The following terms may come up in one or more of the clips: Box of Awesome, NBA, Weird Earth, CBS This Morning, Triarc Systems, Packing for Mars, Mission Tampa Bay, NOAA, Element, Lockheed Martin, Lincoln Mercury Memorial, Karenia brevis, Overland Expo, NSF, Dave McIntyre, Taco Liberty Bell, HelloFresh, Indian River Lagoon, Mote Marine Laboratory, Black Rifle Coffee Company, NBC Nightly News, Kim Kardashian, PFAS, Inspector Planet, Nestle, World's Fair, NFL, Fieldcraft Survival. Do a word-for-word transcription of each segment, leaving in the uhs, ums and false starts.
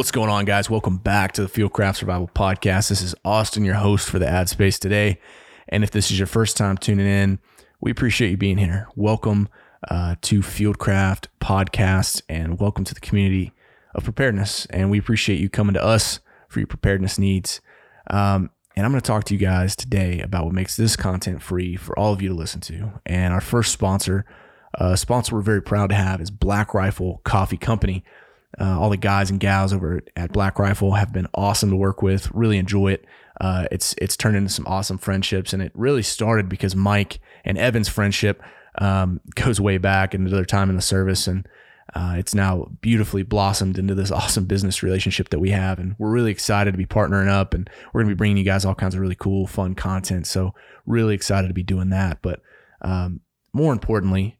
What's going on, guys? Welcome back to the Fieldcraft Survival Podcast. This is Austin, your host for the ad space today. And if this is your first time tuning in, we appreciate you being here. Welcome uh, to Fieldcraft Podcast, and welcome to the community of preparedness. And we appreciate you coming to us for your preparedness needs. Um, and I'm going to talk to you guys today about what makes this content free for all of you to listen to. And our first sponsor, uh, sponsor we're very proud to have, is Black Rifle Coffee Company. Uh, all the guys and gals over at Black Rifle have been awesome to work with. Really enjoy it. Uh, it's it's turned into some awesome friendships, and it really started because Mike and Evan's friendship um, goes way back into their time in the service, and uh, it's now beautifully blossomed into this awesome business relationship that we have. And we're really excited to be partnering up, and we're going to be bringing you guys all kinds of really cool, fun content. So really excited to be doing that. But um, more importantly,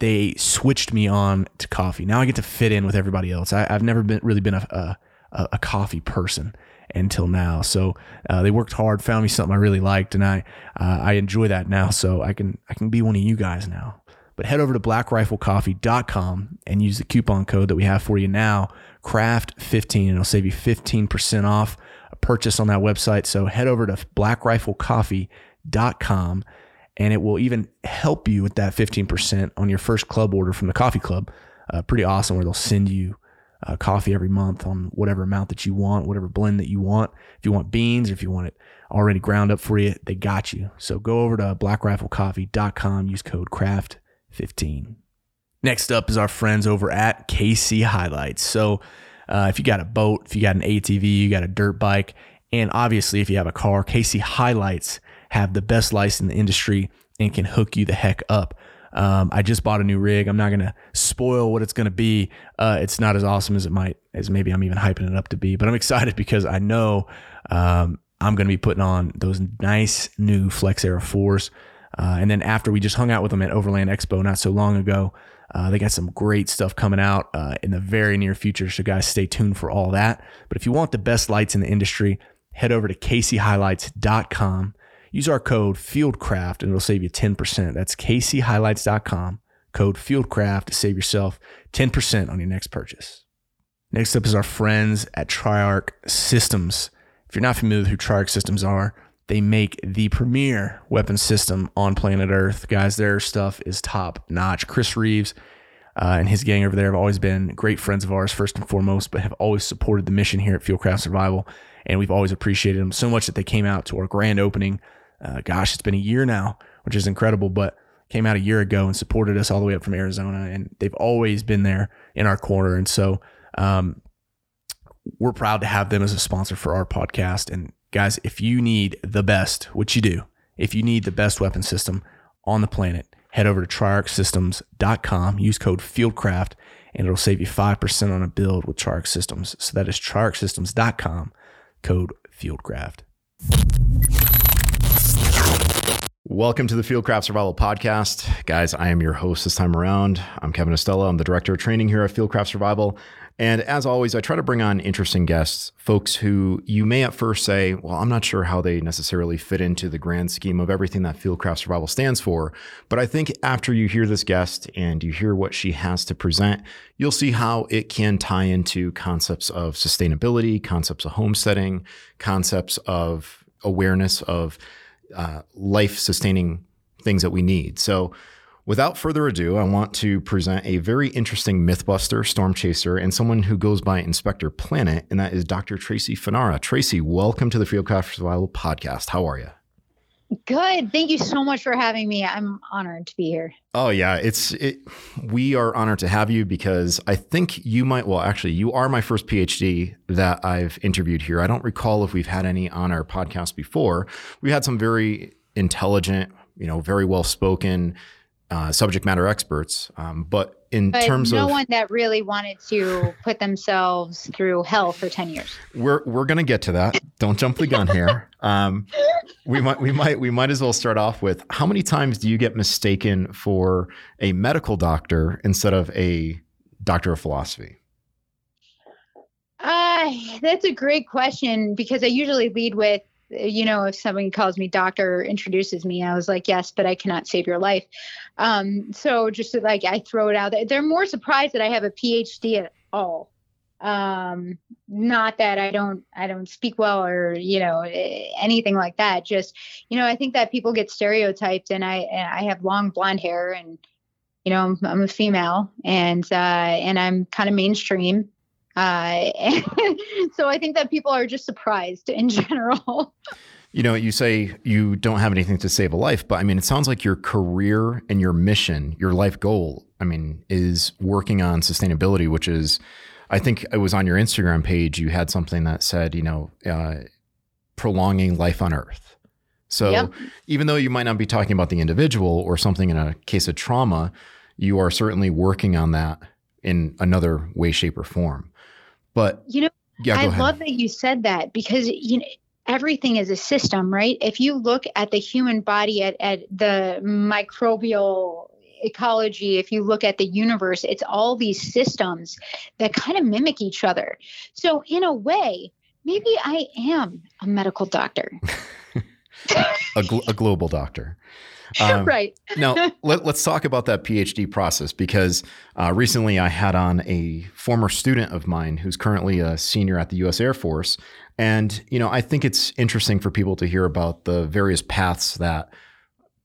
they switched me on to coffee. Now I get to fit in with everybody else. I, I've never been really been a, a, a coffee person until now. So uh, they worked hard, found me something I really liked, and I uh, I enjoy that now. So I can I can be one of you guys now. But head over to black rifle coffee dot com and use the coupon code that we have for you now, craft fifteen, and it'll save you fifteen percent off a purchase on that website. So head over to black rifle coffee dot com. And it will even help you with that fifteen percent on your first club order from the coffee club. Uh, pretty awesome, where they'll send you uh, coffee every month on whatever amount that you want, whatever blend that you want. If you want beans, if you want it already ground up for you, they got you. So go over to black rifle coffee dot com, use code craft fifteen. Next up is our friends over at K C HiLiTES. So uh, if you got a boat, if you got an A T V, you got a dirt bike, and obviously if you have a car, K C HiLiTES have the best lights in the industry and can hook you the heck up. Um, I just bought a new rig. I'm not going to spoil what it's going to be. Uh, it's not as awesome as it might, as maybe I'm even hyping it up to be, but I'm excited because I know um, I'm going to be putting on those nice new Flexera fours. Uh, and then after we just hung out with them at Overland Expo not so long ago, uh, they got some great stuff coming out uh, in the very near future. So guys, stay tuned for all that. But if you want the best lights in the industry, head over to K C Highlights dot com. Use our code FieldCraft and it'll save you ten percent. That's K C Highlights dot com, code FieldCraft to save yourself ten percent on your next purchase. Next up is our friends at Triarc Systems. If you're not familiar with who Triarc Systems are, they make the premier weapon system on planet Earth. Guys, their stuff is top notch. Chris Reeves uh, and his gang over there have always been great friends of ours, first and foremost, but have always supported the mission here at Fieldcraft Survival. And we've always appreciated them so much that they came out to our grand opening. Uh, gosh, it's been a year now, which is incredible, but came out a year ago and supported us all the way up from Arizona. And they've always been there in our corner. And so um, we're proud to have them as a sponsor for our podcast. And guys, if you need the best, which you do, if you need the best weapon system on the planet, head over to triarc systems dot com, use code FieldCraft, and it'll save you five percent on a build with Triarc Systems. So that is triarc systems dot com, code FieldCraft. Welcome to the Fieldcraft Survival Podcast. Guys, I am your host this time around. I'm Kevin Estella. I'm the Director of Training here at Fieldcraft Survival. And as always, I try to bring on interesting guests, folks who you may at first say, well, I'm not sure how they necessarily fit into the grand scheme of everything that Fieldcraft Survival stands for. But I think after you hear this guest and you hear what she has to present, you'll see how it can tie into concepts of sustainability, concepts of homesteading, concepts of awareness of Uh, life-sustaining things that we need. So without further ado, I want to present a very interesting Mythbuster, storm chaser, and someone who goes by Inspector Planet, and that is Doctor Tracy Fanara. Tracy, welcome to the Fieldcraft Survival Podcast. How are you? Good. Thank you so much for having me. I'm honored to be here. Oh yeah. It's, it, we are honored to have you because I think you might, well, actually you are my first PhD that I've interviewed here. I don't recall if we've had any on our podcast before. We had some very intelligent, you know, very well-spoken uh, subject matter experts. Um, but in but terms no of no one that really wanted to put themselves through hell for ten years, we're, we're going to get to that. Don't jump the gun here. Um, we might, we might, we might as well start off with how many times do you get mistaken for a medical doctor instead of a doctor of philosophy? Uh, that's a great question because I usually lead with, you know, if someone calls me doctor or introduces me, I was like, yes, but I cannot save your life. Um, so just like, I throw it out there. They're more surprised that I have a PhD at all. Um, not that I don't, I don't speak well or, you know, anything like that. Just, you know, I think that people get stereotyped, and I, and I have long blonde hair, and, you know, I'm, I'm a female, and, uh, and I'm kind of mainstream. Uh, so I think that people are just surprised in general. You know, you say you don't have anything to save a life, but I mean, it sounds like your career and your mission, your life goal, I mean, is working on sustainability, which is, I think it was on your Instagram page, you had something that said, you know, uh, prolonging life on Earth. So yep. Even though you might not be talking about the individual or something in a case of trauma, you are certainly working on that in another way, shape, or form. But, you know, yeah, I ahead. love that you said that, because, you know, everything is a system, right? If you look at the human body, at, at the microbial ecology, if you look at the universe, it's all these systems that kind of mimic each other. So in a way, maybe I am a medical doctor. a, gl- a global doctor. Um, right. Now, let, let's talk about that PhD process, because uh, recently I had on a former student of mine who's currently a senior at the U S Air Force. And, you know, I think it's interesting for people to hear about the various paths that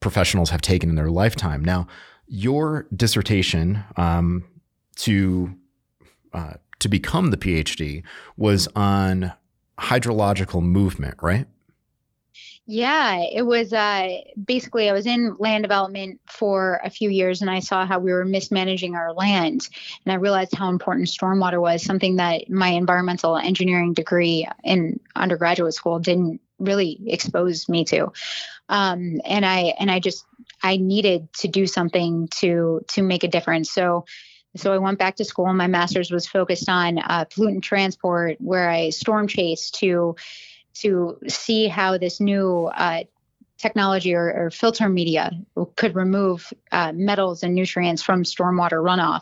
professionals have taken in their lifetime. Now, your dissertation um, to uh, to become the PhD was on hydrological movement, right? Yeah, it was uh, basically I was in land development for a few years, and I saw how we were mismanaging our land. And I realized how important stormwater was, something that my environmental engineering degree in undergraduate school didn't really expose me to. Um, and I and I just I needed to do something to to make a difference. So so I went back to school, and my master's was focused on uh, pollutant transport, where I storm chased to to see how this new uh, technology or, or filter media could remove uh, metals and nutrients from stormwater runoff.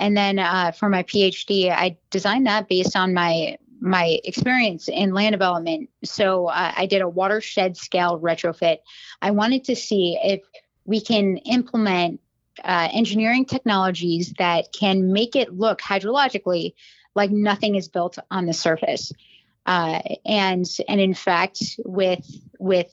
And then uh, for my PhD, I designed that based on my my experience in land development. So uh, I did a watershed scale retrofit. I wanted to see if we can implement uh, engineering technologies that can make it look hydrologically like nothing is built on the surface. Uh, and and in fact, with with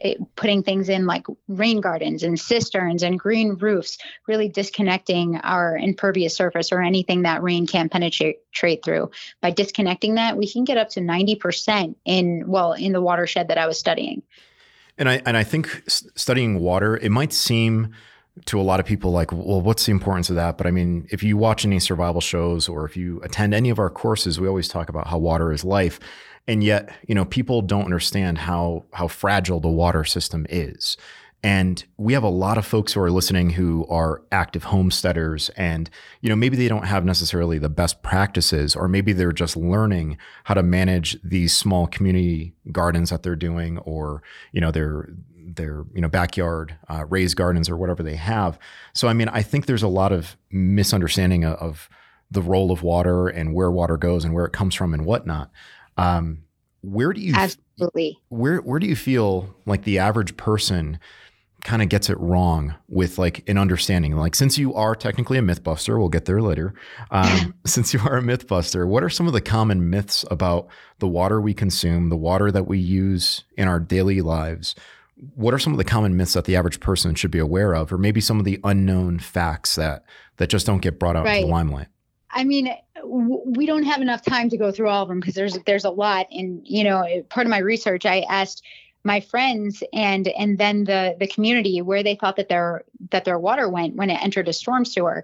it, putting things in like rain gardens and cisterns and green roofs, really disconnecting our impervious surface or anything that rain can penetrate through. By disconnecting that, we can get up to ninety percent in well in the watershed that I was studying. And I and I think studying water, it might seem to a lot of people like, well, what's the importance of that? But I mean, if you watch any survival shows or if you attend any of our courses, we always talk about how water is life. And yet, you know, people don't understand how how fragile the water system is. And we have a lot of folks who are listening who are active homesteaders, and, you know, maybe they don't have necessarily the best practices, or maybe they're just learning how to manage these small community gardens that they're doing, or, you know, they're their, you know, backyard uh, raised gardens or whatever they have. So, I mean, I think there's a lot of misunderstanding of, of the role of water and where water goes and where it comes from and whatnot. Um, where do you, Absolutely. where, where do you feel like the average person kind of gets it wrong with like an understanding? Like, since you are technically a Mythbuster, we'll get there later. Um, since you are a Mythbuster, what are some of the common myths about the water we consume, the water that we use in our daily lives? What are some of the common myths that the average person should be aware of, or maybe some of the unknown facts that, that just don't get brought out right. into the limelight? I mean, w- we don't have enough time to go through all of them, because there's, there's a lot. And, you know, part of my research, I asked my friends and, and then the, the community where they thought that their, that their water went when it entered a storm sewer.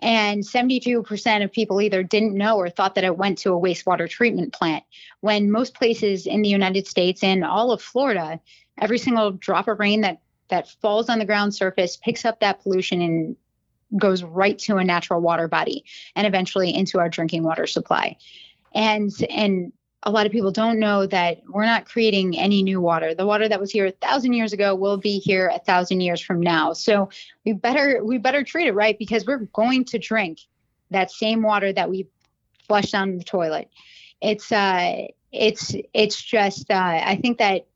And seventy-two percent of people either didn't know or thought that it went to a wastewater treatment plant, when most places in the United States and all of Florida, every single drop of rain that, that falls on the ground surface picks up that pollution and goes right to a natural water body and eventually into our drinking water supply. And and a lot of people don't know that we're not creating any new water. The water that was here a thousand years ago will be here a thousand years from now. So we better we better treat it right, because we're going to drink that same water that we flushed down the toilet. It's uh it's it's just uh, I think that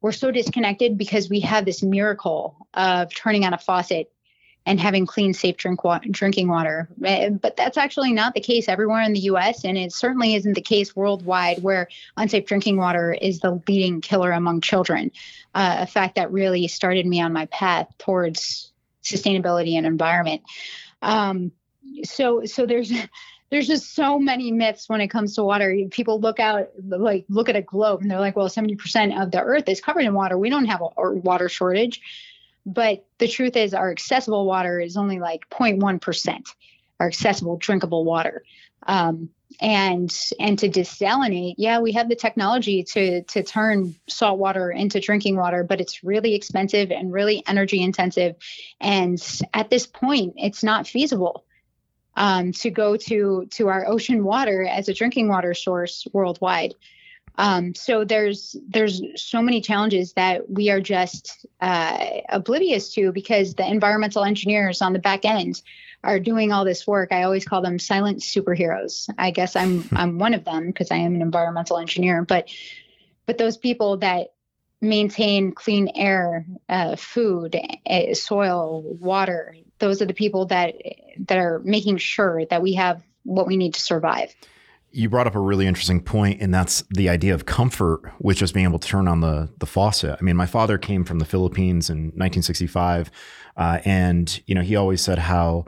we're so disconnected because we have this miracle of turning on a faucet and having clean, safe drink wa- drinking water. But that's actually not the case everywhere in the U S, and it certainly isn't the case worldwide, where unsafe drinking water is the leading killer among children, uh, a fact that really started me on my path towards sustainability and environment. Um, so so there's... There's just so many myths when it comes to water. People look out, like look at a globe, and they're like, well, seventy percent of the earth is covered in water. We don't have a water shortage. But the truth is, our accessible water is only like zero point one percent, our accessible drinkable water. Um, and and to desalinate, yeah, we have the technology to to turn salt water into drinking water, but it's really expensive and really energy intensive. And at this point, it's not feasible. Um, to go to to our ocean water as a drinking water source worldwide. Um, so there's there's so many challenges that we are just uh, oblivious to, because the environmental engineers on the back end are doing all this work. I always call them silent superheroes. I guess I'm I'm one of them, because I am an environmental engineer. But but those people that maintain clean air, uh, food, uh, soil, water, those are the people that that are making sure that we have what we need to survive. You brought up a really interesting point, and that's the idea of comfort with just being able to turn on the the faucet. I mean, my father came from the Philippines in nineteen sixty-five, uh, and you know, he always said how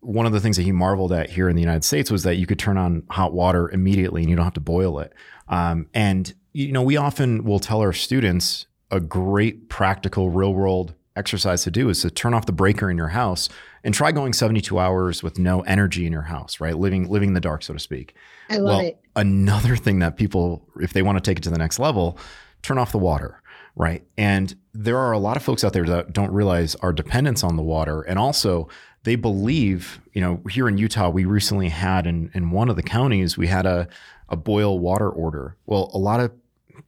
one of the things that he marveled at here in the United States was that you could turn on hot water immediately and you don't have to boil it. Um, and you know, we often will tell our students a great practical real world exercise to do is to turn off the breaker in your house and try going seventy-two hours with no energy in your house, right? Living, living in the dark, so to speak. I love well, it. Another thing that people, if they want to take it to the next level, turn off the water, right? And there are a lot of folks out there that don't realize our dependence on the water. And also they believe, you know, here in Utah, we recently had in, in one of the counties, we had a, a boil water order. Well, a lot of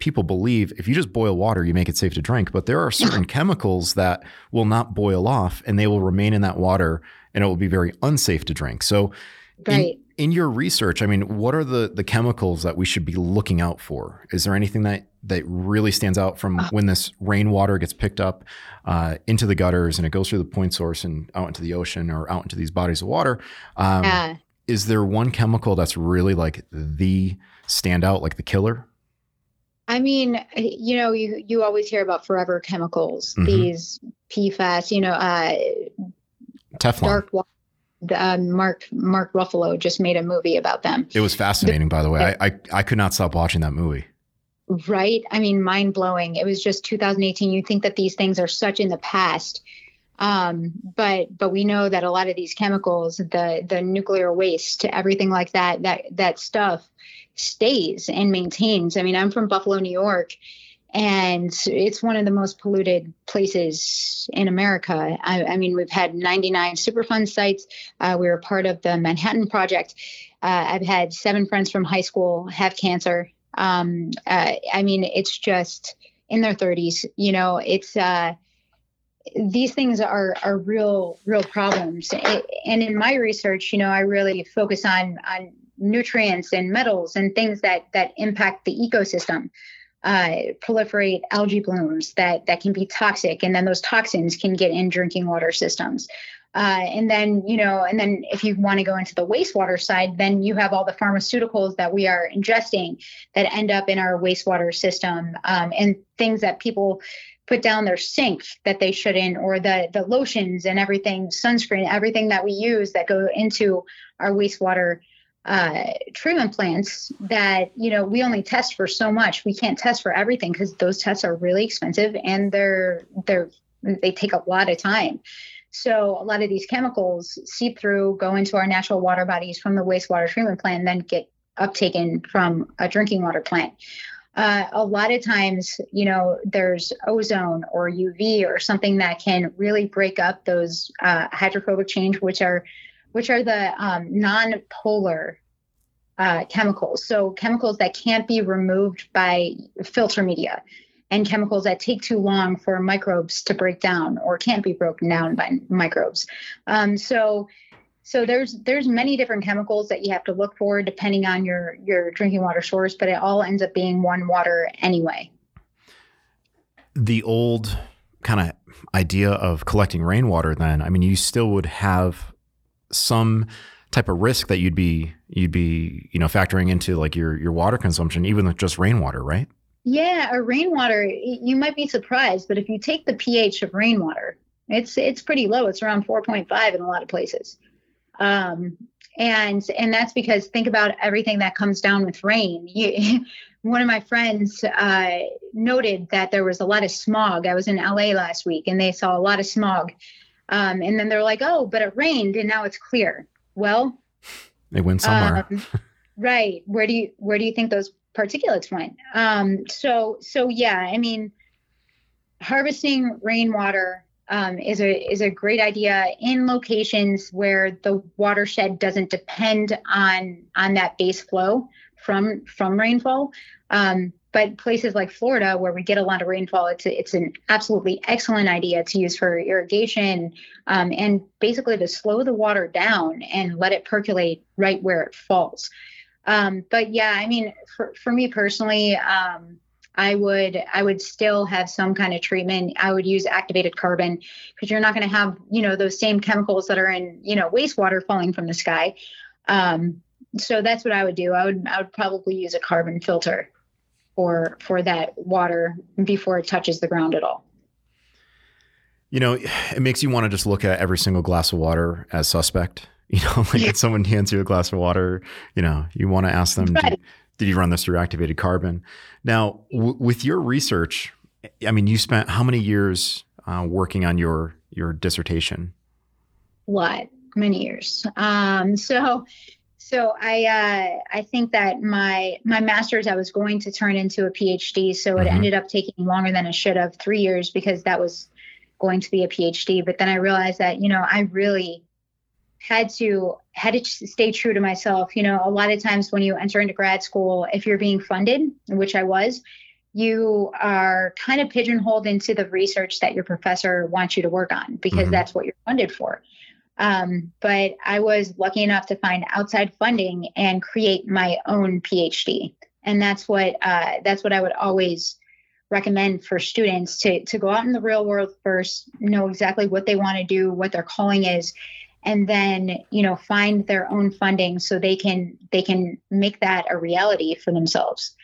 people believe if you just boil water, you make it safe to drink, but there are certain chemicals that will not boil off, and they will remain in that water, and it will be very unsafe to drink. So right. in, in your research, I mean, what are the, the chemicals that we should be looking out for? Is there anything that, that really stands out from uh, when this rainwater gets picked up uh, into the gutters and it goes through the point source and out into the ocean or out into these bodies of water? Um, uh, is there one chemical that's really like the standout, like the killer? I mean, you know, you, you always hear about forever chemicals, mm-hmm. these P FAS, you know, uh, Teflon. Dark water. Uh, Mark Mark Ruffalo just made a movie about them. It was fascinating, the, by the way. I, I I could not stop watching that movie. Right? I mean, mind blowing. It was just two thousand eighteen. You think that these things are such in the past, um, but but we know that a lot of these chemicals, the the nuclear waste, everything like that, that that stuff. Stays and maintains. I mean, I'm from Buffalo, New York, and it's one of the most polluted places in America. I, I mean, we've had ninety-nine Superfund sites. Uh, we were part of the Manhattan Project. Uh, I've had seven friends from high school have cancer. Um, uh, I mean, it's just in their thirties, you know, it's, uh, these things are, are real, real problems. It, and in my research, you know, I really focus on, on, nutrients and metals and things that that impact the ecosystem, uh, proliferate algae blooms that that can be toxic, and then those toxins can get in drinking water systems. Uh, and then, you know, and then if you want to go into the wastewater side, then you have all the pharmaceuticals that we are ingesting that end up in our wastewater system, um, and things that people put down their sink that they shouldn't, or the the lotions and everything, sunscreen, everything that we use that go into our wastewater Uh, treatment plants that, you know, we only test for so much. We can't test for everything because those tests are really expensive and they're, they're, they take a lot of time. So a lot of these chemicals seep through, go into our natural water bodies from the wastewater treatment plant, and then get uptaken from a drinking water plant. Uh, a lot of times, you know, there's ozone or U V or something that can really break up those uh, hydrophobic change, which are which are the um, non-polar uh, chemicals. So chemicals that can't be removed by filter media, and chemicals that take too long for microbes to break down or can't be broken down by microbes. Um, so so there's there's many different chemicals that you have to look for depending on your, your drinking water source, but it all ends up being one water anyway. The old kind of idea of collecting rainwater then, I mean, you still would have some type of risk that you'd be, you'd be, you know, factoring into like your, your water consumption, even with just rainwater, right? Yeah. Or rainwater, you might be surprised, but if you take the pH of rainwater, it's, it's pretty low. It's around four point five in a lot of places. Um, and, and that's because think about everything that comes down with rain. You, one of my friends, uh, noted that there was a lot of smog. I was in L A last week and they saw a lot of smog. Um, and then they're like, oh, but it rained and now it's clear. Well, they went somewhere, um, right? Where do you, where do you think those particulates went? Um, so, so yeah, I mean, harvesting rainwater, um, is a, is a great idea in locations where the watershed doesn't depend on, on that base flow from, from rainfall. Um, But places like Florida, where we get a lot of rainfall, it's a, it's an absolutely excellent idea to use for irrigation, um, and basically to slow the water down and let it percolate right where it falls. Um, but yeah, I mean, for, for me personally, um, I would I would still have some kind of treatment. I would use activated carbon because you're not going to have, you know, those same chemicals that are in, you know, wastewater falling from the sky. Um, so that's what I would do. I would I would probably use a carbon filter for for that water before it touches the ground at all. You know, it makes you want to just look at every single glass of water as suspect. You know, like yeah. If someone hands you a glass of water, you know, you want to ask them, right. did, did you run this through activated carbon? Now, w- with your research, I mean, you spent how many years uh, working on your, your dissertation? What? Many years. Um, so... So I uh, I think that my my master's I was going to turn into a PhD, so it mm-hmm. ended up taking longer than it should have, three years because that was going to be a PhD. But then I realized that, you know, I really had to had to stay true to myself. You know, a lot of times when you enter into grad school, if you're being funded, which I was, you are kind of pigeonholed into the research that your professor wants you to work on because mm-hmm. that's what you're funded for. Um, but I was lucky enough to find outside funding and create my own PhD. And that's what, uh, that's what I would always recommend for students to, to go out in the real world first, know exactly what they want to do, what their calling is, and then, you know, find their own funding so they can, they can make that a reality for themselves.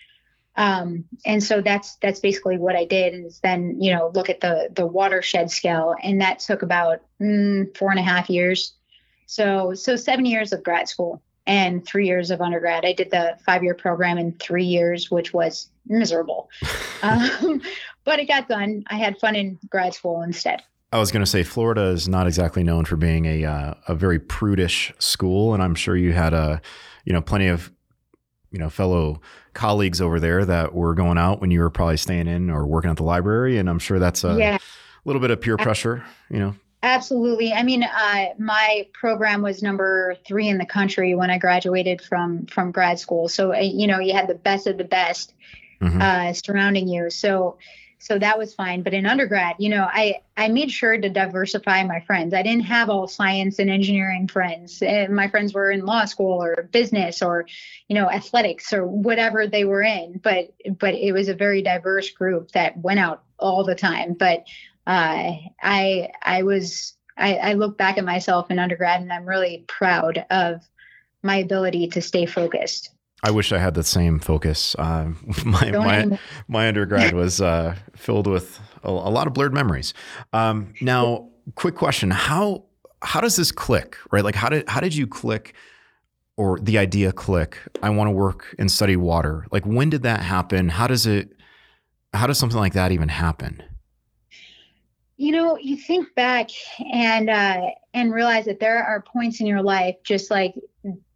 Um, and so that's, that's basically what I did is then, you know, look at the, the watershed scale, and that took about mm, four and a half years. So, so seven years of grad school and three years of undergrad. I did the five-year program in three years, which was miserable. um, but it got done. I had fun in grad school instead. I was going to say Florida is not exactly known for being a, uh, a very prudish school. And I'm sure you had a, you know, plenty of, you know, fellow colleagues over there that were going out when you were probably staying in or working at the library. And I'm sure that's a yeah. little bit of peer pressure, you know? Absolutely. I mean, uh, my program was number three in the country when I graduated from, from grad school. So, uh, you know, you had the best of the best mm-hmm. uh, surrounding you. So, so that was fine. But in undergrad, you know, I, I made sure to diversify my friends. I didn't have all science and engineering friends. My friends were in law school or business or, you know, athletics or whatever they were in. But but it was a very diverse group that went out all the time. But uh, I I was I, I look back at myself in undergrad and I'm really proud of my ability to stay focused. I wish I had the same focus. Uh, my, my, my undergrad was uh, filled with a, a lot of blurred memories. Um, now, quick question. How, how does this click, right? Like how did, how did you click or the idea click? I want to work and study water. Like when did that happen? How does it, how does something like that even happen? You know, you think back and, uh, and realize that there are points in your life, just like,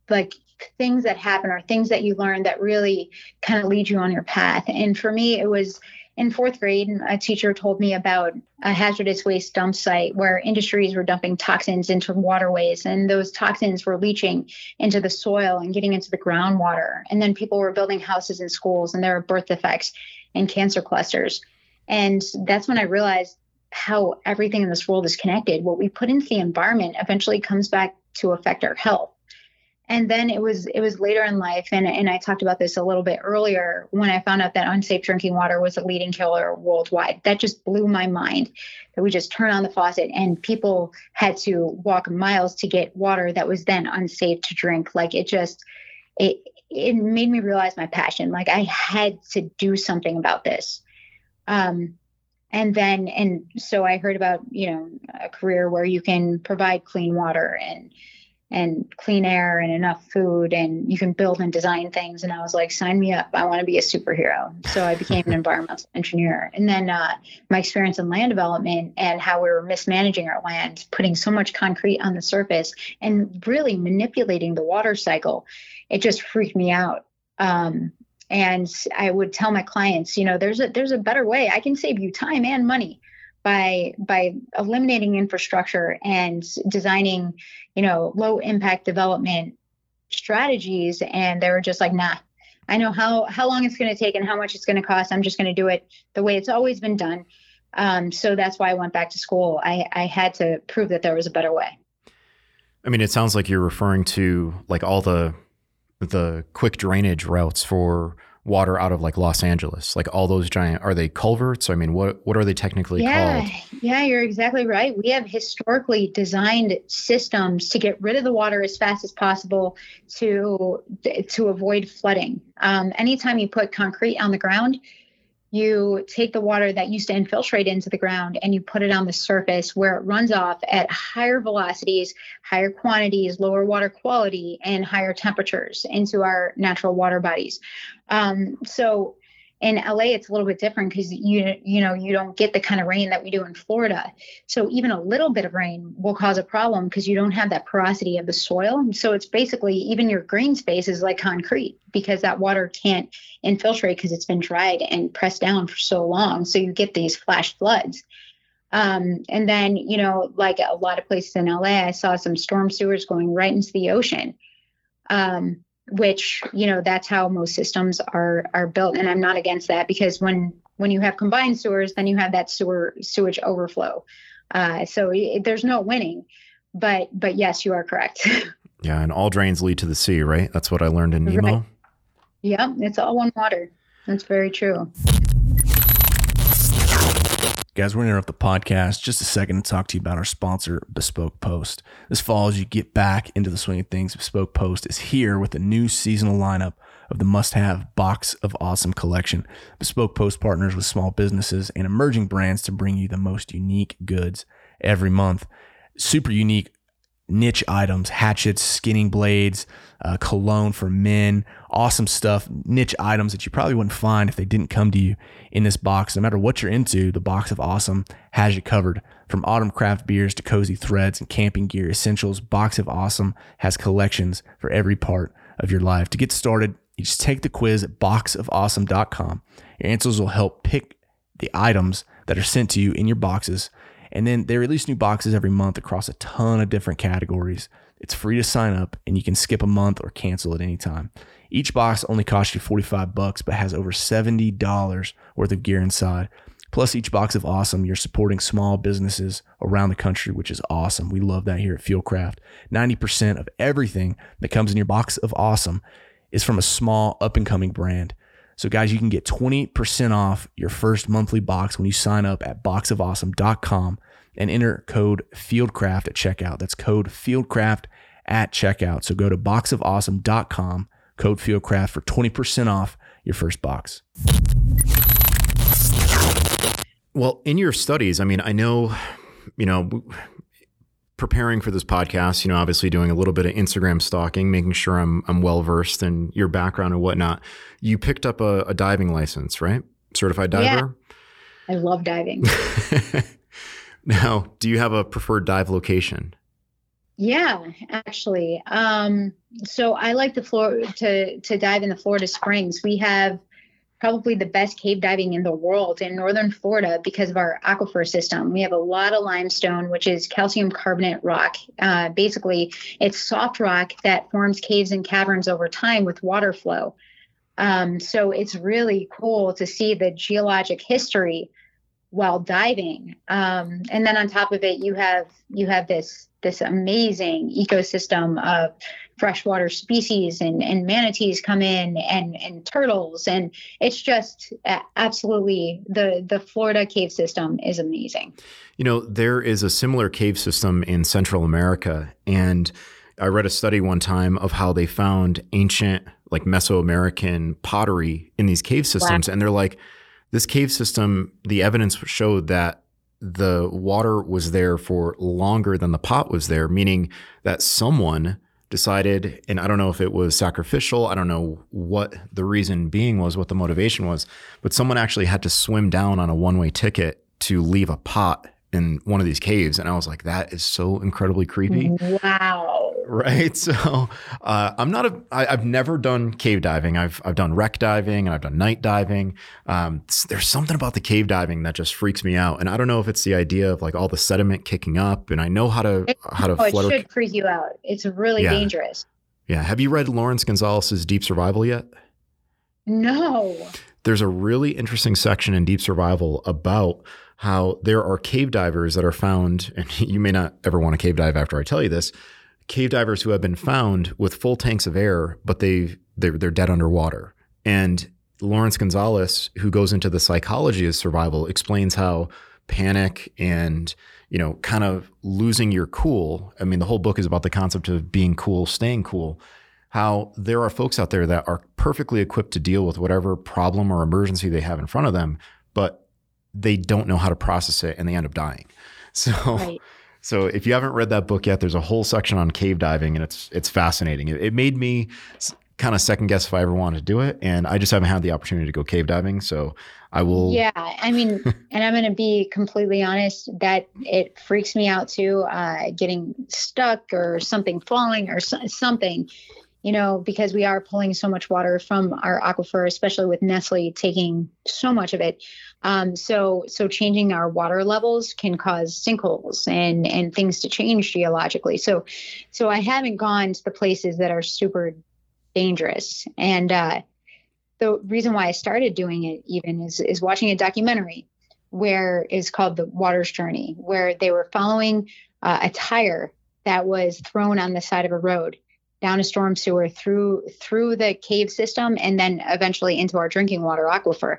like, things that happen or things that you learn that really kind of lead you on your path. And for me, it was in fourth grade, a teacher told me about a hazardous waste dump site where industries were dumping toxins into waterways, and those toxins were leaching into the soil and getting into the groundwater. And then people were building houses and schools, and there were birth defects and cancer clusters. And that's when I realized how everything in this world is connected. What we put into the environment eventually comes back to affect our health. And then it was it was later in life, and, and I talked about this a little bit earlier, when I found out that unsafe drinking water was a leading killer worldwide. That just blew my mind, that we just turn on the faucet and people had to walk miles to get water that was then unsafe to drink. Like it just, it it made me realize my passion. Like I had to do something about this. Um, and then, and so I heard about, you know, a career where you can provide clean water and and clean air and enough food, and you can build and design things. And I was like, sign me up. I want to be a superhero. So I became an environmental engineer. And then uh, my experience in land development and how we were mismanaging our land, putting so much concrete on the surface and really manipulating the water cycle, it just freaked me out. Um, and I would tell my clients, you know, there's a, there's a better way. I can save you time and money by by eliminating infrastructure and designing, you know, low impact development strategies. And they were just like, nah, I know how, how long it's going to take and how much it's going to cost. I'm just going to do it the way it's always been done. Um, so that's why I went back to school. I, I had to prove that there was a better way. I mean, it sounds like you're referring to like all the the quick drainage routes for water out of like Los Angeles, like all those giant, are they culverts? I mean, what, what are they technically yeah, called? Yeah, you're exactly right. We have historically designed systems to get rid of the water as fast as possible to, to avoid flooding. Um, anytime you put concrete on the ground, you take the water that used to infiltrate into the ground and you put it on the surface where it runs off at higher velocities, higher quantities, lower water quality, and higher temperatures into our natural water bodies. Um, so in L A, it's a little bit different because you you know you don't get the kind of rain that we do in Florida. So even a little bit of rain will cause a problem because you don't have that porosity of the soil. So it's basically even your green space is like concrete because that water can't infiltrate because it's been dried and pressed down for so long. So you get these flash floods. Um, and then, you know, like a lot of places in L A, I saw some storm sewers going right into the ocean. Um, which, you know, that's how most systems are are built. And I'm not against that because when when you have combined sewers, then you have that sewer sewage overflow. Uh, so it, there's no winning. But but yes, you are correct. Yeah. And all drains lead to the sea, right? That's what I learned in Nemo. Right. Yeah. It's all one water. That's very true. Guys, we're going to interrupt the podcast just a second and talk to you about our sponsor, Bespoke Post. This fall, as you get back into the swing of things, Bespoke Post is here with a new seasonal lineup of the must-have Box of Awesome collection. Bespoke Post partners with small businesses and emerging brands to bring you the most unique goods every month. Super unique niche items, hatchets, skinning blades, uh, cologne for men, awesome stuff, niche items that you probably wouldn't find if they didn't come to you in this box. No matter what you're into, the Box of Awesome has you covered. From autumn craft beers to cozy threads and camping gear essentials, Box of Awesome has collections for every part of your life. To get started, you just take the quiz at box of awesome dot com. Your answers will help pick the items that are sent to you in your boxes. And then they release new boxes every month across a ton of different categories. It's free to sign up, and you can skip a month or cancel at any time. Each box only costs you forty-five bucks, but has over seventy dollars worth of gear inside. Plus, each Box of Awesome, you're supporting small businesses around the country, which is awesome. We love that here at Fieldcraft. ninety percent of everything that comes in your Box of Awesome is from a small up-and-coming brand. So guys, you can get twenty percent off your first monthly box when you sign up at box of awesome dot com and enter code FieldCraft at checkout. That's code FieldCraft at checkout. So go to box of awesome dot com, code FieldCraft for twenty percent off your first box. Well, in your studies, I mean, I know, you know, preparing for this podcast, you know, obviously doing a little bit of Instagram stalking, making sure I'm I'm well-versed in your background and whatnot. You picked up a, a diving license, right? Certified diver? Yeah. I love diving. Now, do you have a preferred dive location? Yeah, actually. Um, so I like the floor to, to dive in the Florida Springs. We have probably the best cave diving in the world in northern Florida because of our aquifer system. We have a lot of limestone, which is calcium carbonate rock. Uh, basically, it's soft rock that forms caves and caverns over time with water flow. Um, so it's really cool to see the geologic history while diving. Um, and then on top of it, you have you have this this amazing ecosystem of freshwater species, and, and manatees come in, and, and turtles. And it's just absolutely, the, the Florida cave system is amazing. You know, there is a similar cave system in Central America. And I read a study one time of how they found ancient, like, Mesoamerican pottery in these cave systems. Wow. And they're like, this cave system, the evidence showed that the water was there for longer than the pot was there, meaning that someone decided, and I don't know if it was sacrificial, I don't know what the reason being was, what the motivation was, but someone actually had to swim down on a one-way ticket to leave a pot in one of these caves. And I was like, that is so incredibly creepy. Wow. Right. So uh, I'm not a, I, I've never done cave diving. I've, I've done wreck diving and I've done night diving. Um, there's something about the cave diving that just freaks me out. And I don't know if it's the idea of, like, all the sediment kicking up, and I know how to, how to, oh, flutter. It should freak you out. It's really yeah. dangerous. Yeah. Have you read Lawrence Gonzalez's Deep Survival yet? No. There's a really interesting section in Deep Survival about how there are cave divers that are found, and you may not ever want to cave dive after I tell you this, cave divers who have been found with full tanks of air, but they've, they're, they're dead underwater. And Lawrence Gonzalez, who goes into the psychology of survival, explains how panic and, you know, kind of losing your cool, I mean, the whole book is about the concept of being cool, staying cool, how there are folks out there that are perfectly equipped to deal with whatever problem or emergency they have in front of them, but they don't know how to process it and they end up dying. So, right. so if you haven't read that book yet, there's a whole section on cave diving, and it's, it's fascinating. It, it made me kind of second guess if I ever wanted to do it. And I just haven't had the opportunity to go cave diving. So I will. Yeah. I mean, and I'm going to be completely honest that it freaks me out too, uh, getting stuck or something falling or so, something, you know, because we are pulling so much water from our aquifer, especially with Nestle taking so much of it. Um, so, so changing our water levels can cause sinkholes and, and things to change geologically. So, so I haven't gone to the places that are super dangerous. And, uh, the reason why I started doing it even is, is watching a documentary where it's called The Water's Journey, where they were following uh, a tire that was thrown on the side of a road, down a storm sewer, through through the cave system, and then eventually into our drinking water aquifer.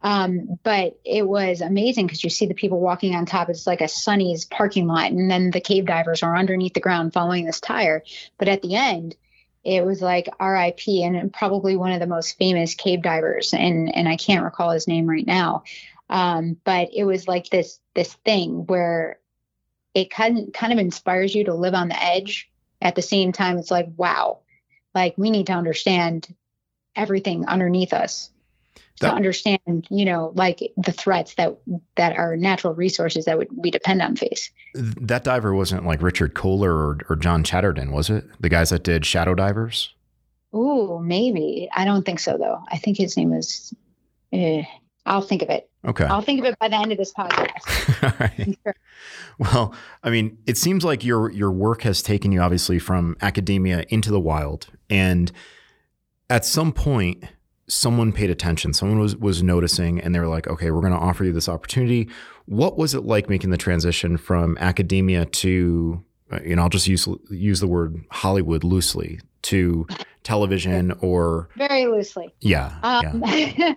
Um, but it was amazing because you see the people walking on top. It's like a Sunny's parking lot, and then the cave divers are underneath the ground following this tire. But at the end, it was like R I P, and probably one of the most famous cave divers, and and I can't recall his name right now. Um, but it was like this this thing where it kind of, kind of inspires you to live on the edge. At the same time, it's like, wow, like, we need to understand everything underneath us that, to understand, you know, like, the threats that that our natural resources that would, we depend on face. That diver wasn't like Richard Kohler or, or John Chatterton, was it? The guys that did Shadow Divers? Ooh, maybe. I don't think so, though. I think his name was, eh, I'll think of it. Okay. I'll think of it by the end of this podcast. All right. Sure. Well, I mean, it seems like your your work has taken you obviously from academia into the wild. And at some point, someone paid attention. Someone was was noticing, and they were like, okay, we're going to offer you this opportunity. What was it like making the transition from academia to, you know, I'll just use use the word Hollywood loosely, to television or... Very loosely. Yeah. Um, yeah.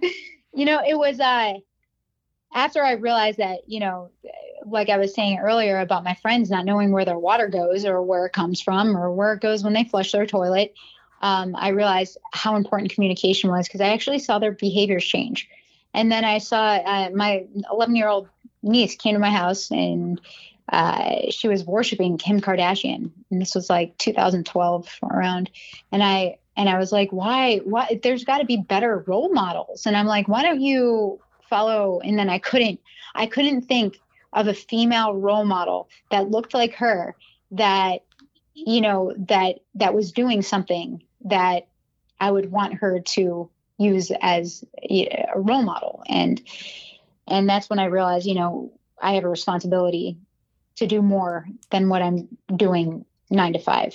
You know, it was... Uh, After I realized that, you know, like I was saying earlier about my friends not knowing where their water goes or where it comes from or where it goes when they flush their toilet, um, I realized how important communication was, because I actually saw their behaviors change. And then I saw uh, my eleven-year-old niece came to my house, and uh, she was worshiping Kim Kardashian. And this was like two thousand twelve around. And I and I was like, why? Why? There's got to be better role models. And I'm like, why don't you... follow. And then I couldn't, I couldn't think of a female role model that looked like her, that, you know, that, that was doing something that I would want her to use as a role model. And, and that's when I realized, you know, I have a responsibility to do more than what I'm doing nine to five.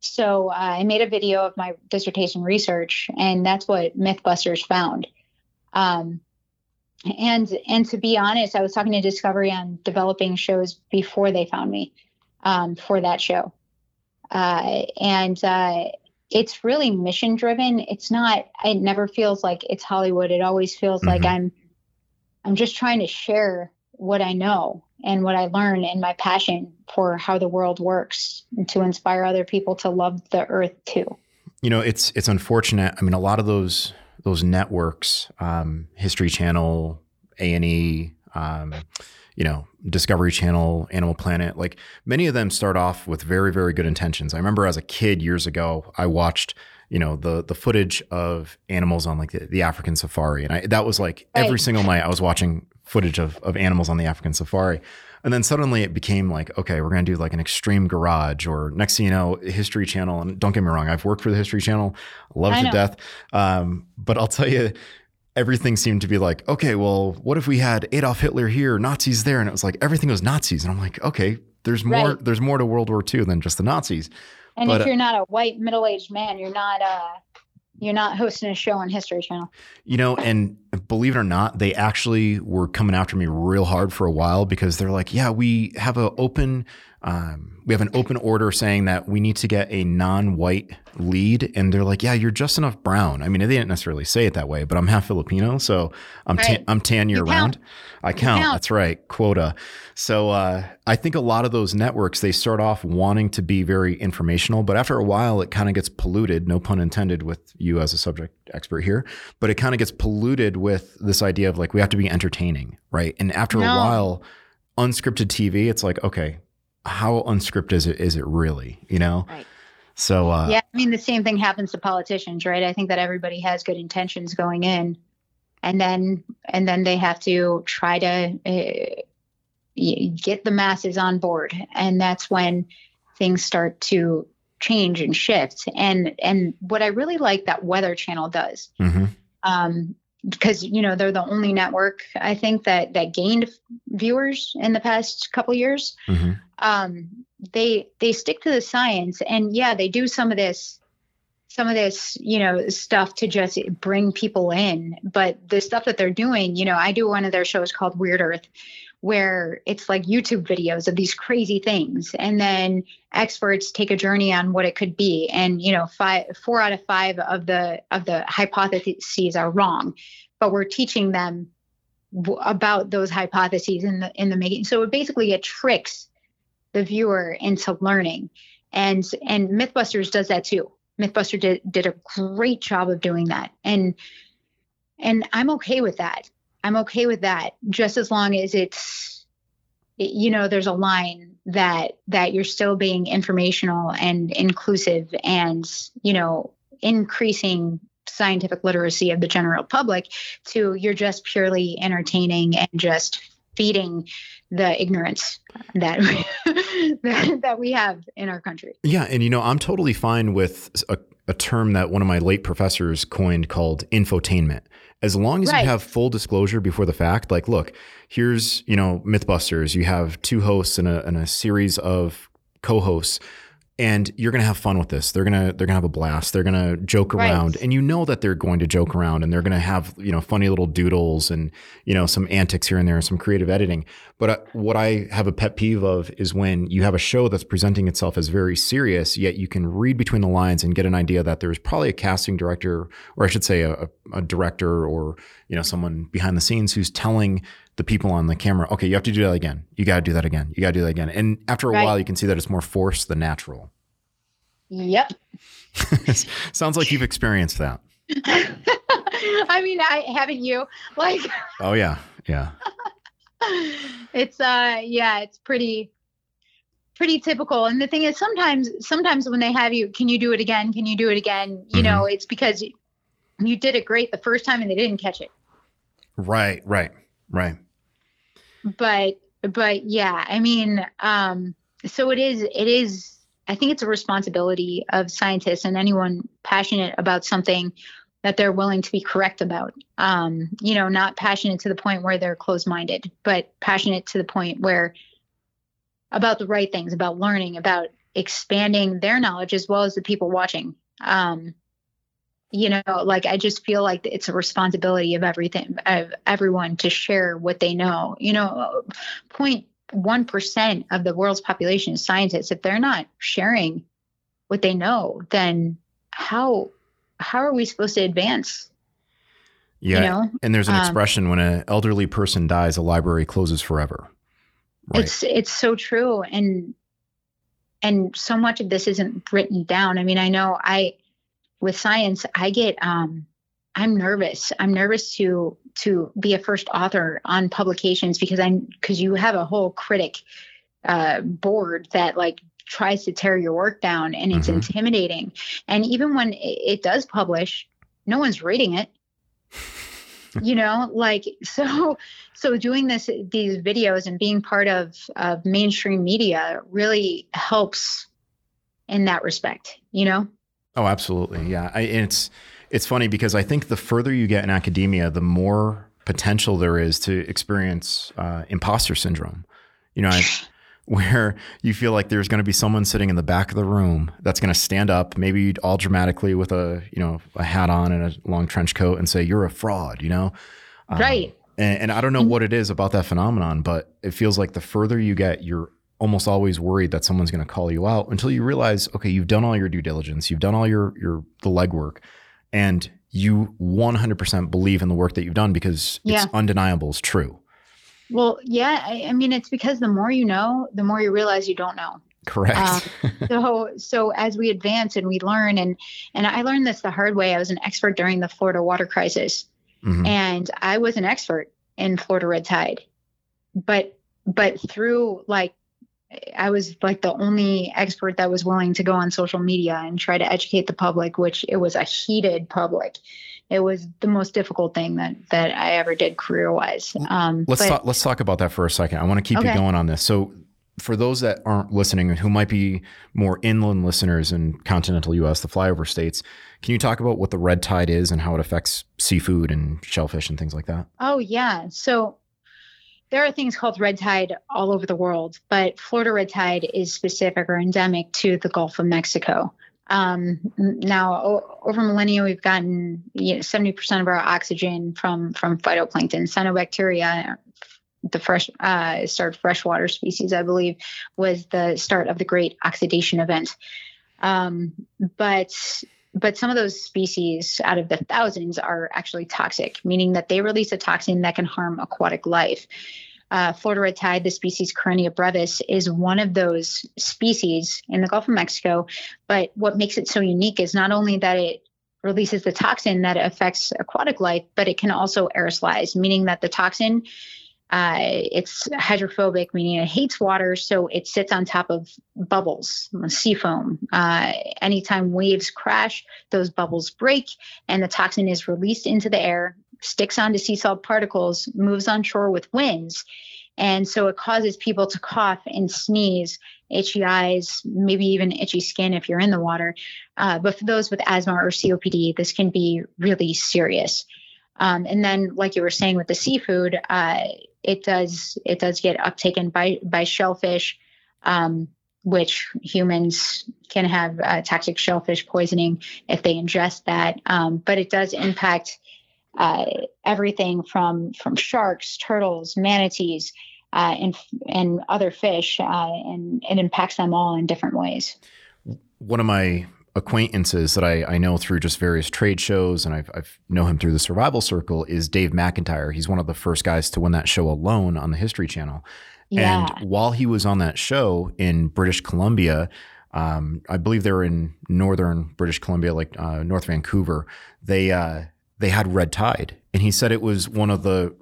So uh, I made a video of my dissertation research, and that's what Mythbusters found. Um, And and to be honest, I was talking to Discovery on developing shows before they found me um, for that show. Uh, and uh, it's really mission driven. It's not, it never feels like it's Hollywood. It always feels mm-hmm. like I'm, I'm just trying to share what I know and what I learn and my passion for how the world works and to inspire other people to love the earth too. You know, it's, it's unfortunate. I mean, a lot of those, those networks, um, History Channel, A and E, um, you know, Discovery Channel, Animal Planet, like many of them start off with very, very good intentions. I remember as a kid years ago, I watched, you know, the the footage of animals on like the, the African safari. And I, that was like right. every single night I was watching footage of, of animals on the African safari. And then suddenly it became like, okay, we're going to do like an extreme garage, or next thing you know, History Channel. And don't get me wrong, I've worked for the History Channel, loved to death. Um, but I'll tell you, everything seemed to be like, okay, well, what if we had Adolf Hitler here, Nazis there? And it was like, everything was Nazis. And I'm like, okay, there's more, right. there's more to World War Two than just the Nazis. And but, if you're not a white middle-aged man, you're not, uh, you're not hosting a show on History Channel. You know, and believe it or not, they actually were coming after me real hard for a while, because they're like, yeah, we have a open, um, we have an open order saying that we need to get a non-white lead. And they're like, yeah, you're just enough brown. I mean, they didn't necessarily say it that way, but I'm half Filipino, so I'm right. tan, I'm tan year round. I count. count. That's right. Quota. So uh, I think a lot of those networks, they start off wanting to be very informational, but after a while it kind of gets polluted, no pun intended with you as a subject expert here, but it kind of gets polluted with this idea of like, we have to be entertaining, right? And after no. a while, unscripted T V, it's like, okay, how unscripted is it, is it really, you know? Right. So, uh, yeah, I mean, the same thing happens to politicians, right? I think that everybody has good intentions going in, and then, and then they have to try to uh, get the masses on board. And that's when things start to change and shift. And, and what I really like that Weather Channel does, mm-hmm. um, because, you know, they're the only network, I think, that that gained viewers in the past couple years. Mm-hmm. Um, they they stick to the science. And, yeah, they do some of this, some of this, you know, stuff to just bring people in. But the stuff that they're doing, you know, I do one of their shows called Weird Earth, where it's like YouTube videos of these crazy things. And then experts take a journey on what it could be. And, you know, five, four out of five of the, of the hypotheses are wrong, but we're teaching them w- about those hypotheses in the, in the making. So it basically, it tricks the viewer into learning. And, and Mythbusters does that too. Mythbuster did, did a great job of doing that. And, and I'm okay with that. I'm okay with that, just as long as it's, you know, there's a line that that you're still being informational and inclusive and, you know, increasing scientific literacy of the general public to you're just purely entertaining and just feeding the ignorance that we, that, that we have in our country. Yeah. And, you know, I'm totally fine with a, a term that one of my late professors coined called infotainment. As long as right. you have full disclosure before the fact, like, look, here's, you know, Mythbusters, you have two hosts and a, and a series of co-hosts, and you're going to have fun with this. They're going to, they're going to have a blast. They're going to joke right. around, and you know that they're going to joke around, and they're going to have, you know, funny little doodles and, you know, some antics here and there and some creative editing. But uh, what I have a pet peeve of is when you have a show that's presenting itself as very serious, yet you can read between the lines and get an idea that there's probably a casting director, or I should say a, a director or, you know, someone behind the scenes who's telling the people on the camera, okay, you have to do that again. You got to do that again. You got to do that again. And after a right. while, you can see that it's more forced than natural. Yep. Sounds like you've experienced that. I mean, I haven't you? Like. Oh, yeah. Yeah. It's, uh, yeah, it's pretty, pretty typical. And the thing is, sometimes, sometimes when they have you, can you do it again? Can you do it again? You mm-hmm. know, it's because you, you did it great the first time and they didn't catch it. Right, right, right. But, but yeah, I mean, um, so it is, it is, I think it's a responsibility of scientists and anyone passionate about something that they're willing to be correct about. Um, you know, not passionate to the point where they're closed-minded, but passionate to the point where about the right things, about learning, about expanding their knowledge as well as the people watching. Um, you know, like, I just feel like it's a responsibility of everything, of everyone to share what they know. You know, zero point one percent of the world's population is scientists. If they're not sharing what they know, then how, how are we supposed to advance? Yeah. You know? And there's an expression, um, when an elderly person dies, a library closes forever. Right. It's, it's so true. And, and so much of this isn't written down. I mean, I know I, with science, I get, um, I'm nervous. I'm nervous to, to be a first author on publications because I, cause you have a whole critic, uh, board that like tries to tear your work down, and it's mm-hmm. intimidating. And even when it does publish, no one's reading it, you know, like, so, so doing this, these videos and being part of, of mainstream media really helps in that respect, you know? Oh, absolutely. Yeah. I, and it's, it's funny because I think the further you get in academia, the more potential there is to experience uh, imposter syndrome, you know, I, where you feel like there's going to be someone sitting in the back of the room that's going to stand up, maybe all dramatically with a, you know, a hat on and a long trench coat and say, you're a fraud, you know? Um, right. And, and I don't know what it is about that phenomenon, but it feels like the further you get, you're almost always worried that someone's going to call you out until you realize, okay, you've done all your due diligence, you've done all your, your, the legwork, and you one hundred percent believe in the work that you've done because yeah. it's undeniable, it's true. Well, yeah. I, I mean, it's because the more you know, the more you realize you don't know. Correct. um, so, so as we advance and we learn, and, and I learned this the hard way. I was an expert during the Florida water crisis, mm-hmm. and I was an expert in Florida red tide, but, but through like, I was like the only expert that was willing to go on social media and try to educate the public, which it was a heated public. It was the most difficult thing that, that I ever did career wise. Um, let's but, talk, let's talk about that for a second. I want to keep okay. you going on this. So for those that aren't listening and who might be more inland listeners in continental U S, the flyover states, can you talk about what the red tide is and how it affects seafood and shellfish and things like that? Oh yeah. So there are things called red tide all over the world, but Florida red tide is specific or endemic to the Gulf of Mexico. Um, now, o- over millennia, we've gotten you know, seventy percent of our oxygen from, from phytoplankton. Cyanobacteria, the fresh uh, start freshwater species, I believe, was the start of the Great Oxidation Event. Um, but But some of those species out of the thousands are actually toxic, meaning that they release a toxin that can harm aquatic life. Uh, Florida red tide, the species Karenia brevis, is one of those species in the Gulf of Mexico. But what makes it so unique is not only that it releases the toxin that affects aquatic life, but it can also aerosolize, meaning that the toxin, uh, it's hydrophobic, meaning it hates water. So it sits on top of bubbles, sea foam. Uh, anytime waves crash, those bubbles break and the toxin is released into the air, sticks onto sea salt particles, moves on shore with winds. And so it causes people to cough and sneeze, itchy eyes, maybe even itchy skin if you're in the water. Uh, but for those with asthma or C O P D, this can be really serious. Um, and then, like you were saying with the seafood, uh, it does it does get uptaken by by shellfish, um, which humans can have uh, toxic shellfish poisoning if they ingest that. Um, but it does impact uh, everything from from sharks, turtles, manatees, uh, and and other fish, uh, and it impacts them all in different ways. One of my acquaintances that I, I know through just various trade shows, and I've, I've known him through the survival circle, is Dave McIntyre. He's one of the first guys to win that show Alone on the History Channel. Yeah. And while he was on that show in British Columbia, um, I believe they were in northern British Columbia, like uh, North Vancouver, they uh, they had red tide. And he said it was one of the,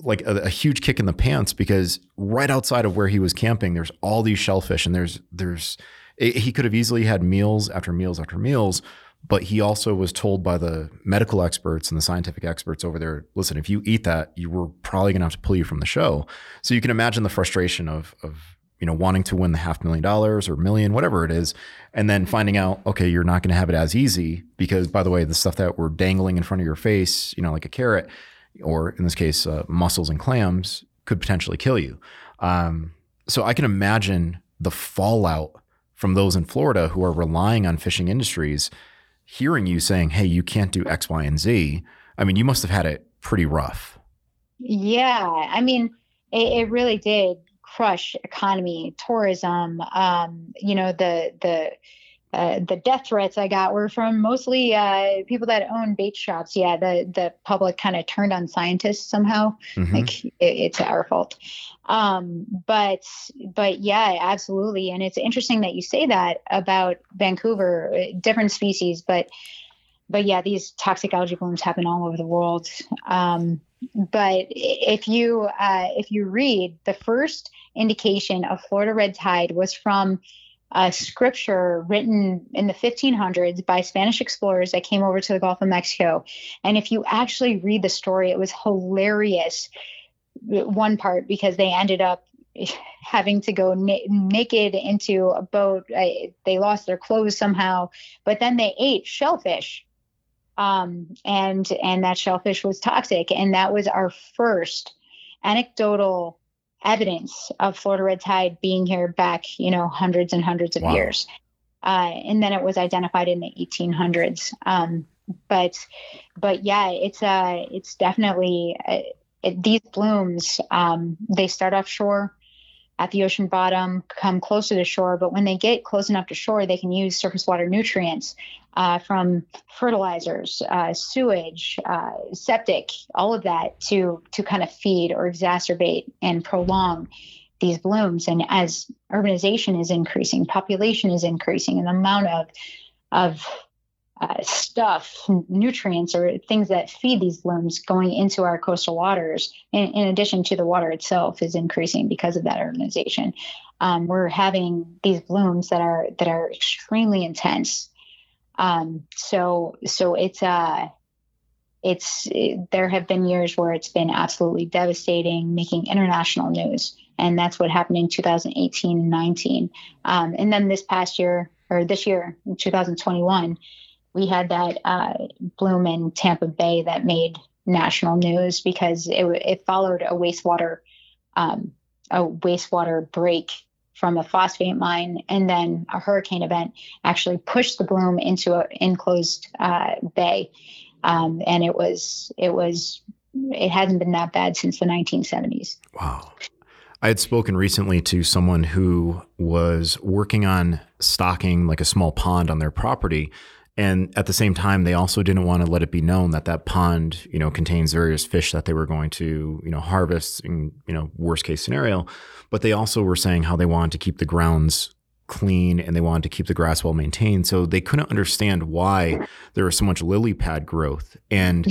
like a, a huge kick in the pants, because right outside of where he was camping, there's all these shellfish, and there's there's he could have easily had meals after meals after meals, but he also was told by the medical experts and the scientific experts over there, listen, if you eat that, you were probably going to have to pull you from the show. So you can imagine the frustration of, of, you know, wanting to win the half million dollars or million, whatever it is, and then finding out, okay, you're not going to have it as easy because, by the way, the stuff that we're dangling in front of your face, you know, like a carrot, or in this case, uh, mussels and clams, could potentially kill you. Um, so I can imagine the fallout from those in Florida who are relying on fishing industries hearing you saying, hey, you can't do X, Y, and Z, I mean, you must have had it pretty rough. Yeah. I mean, it, it really did crush economy, tourism, um, you know, the, the, Uh, the death threats I got were from mostly uh, people that own bait shops. Yeah, the, the public kind of turned on scientists somehow. Mm-hmm. Like it, it's our fault. Um, but but yeah, absolutely. And it's interesting that you say that about Vancouver, different species. But but yeah, these toxic algae blooms happen all over the world. Um, but if you uh, if you read, the first indication of Florida red tide was from a scripture written in the fifteen hundreds by Spanish explorers that came over to the Gulf of Mexico. And if you actually read the story, it was hilarious. One part, because they ended up having to go na- naked into a boat. I, they lost their clothes somehow, but then they ate shellfish. Um, and, and that shellfish was toxic. And that was our first anecdotal evidence of Florida red tide being here back, you know, hundreds and hundreds of wow. years. Uh, and then it was identified in the eighteen hundreds. Um, but, but yeah, it's, uh, it's definitely, uh, it, these blooms, um, they start offshore at the ocean bottom, come closer to shore, but when they get close enough to shore, they can use surface water nutrients uh, from fertilizers, uh, sewage, uh, septic, all of that to to kind of feed or exacerbate and prolong these blooms. And as urbanization is increasing, population is increasing, and the amount of of uh, stuff, nutrients, or things that feed these blooms going into our coastal waters, in, in addition to the water itself, is increasing because of that urbanization. Um, we're having these blooms that are, that are extremely intense. Um, so, so it's, uh, it's, it, there have been years where it's been absolutely devastating, making international news. And that's what happened in two thousand eighteen and nineteen. Um, and then this past year, or this year, in two thousand twenty-one, we had that uh, bloom in Tampa Bay that made national news because it, it followed a wastewater um, a wastewater break from a phosphate mine, and then a hurricane event actually pushed the bloom into an enclosed uh, bay, um, and it was it was it hasn't been that bad since the nineteen seventies. Wow. I had spoken recently to someone who was working on stocking like a small pond on their property. And at the same time, they also didn't want to let it be known that that pond, you know, contains various fish that they were going to, you know, harvest in, you know, worst case scenario. But they also were saying how they wanted to keep the grounds clean and they wanted to keep the grass well maintained. So they couldn't understand why there was so much lily pad growth. And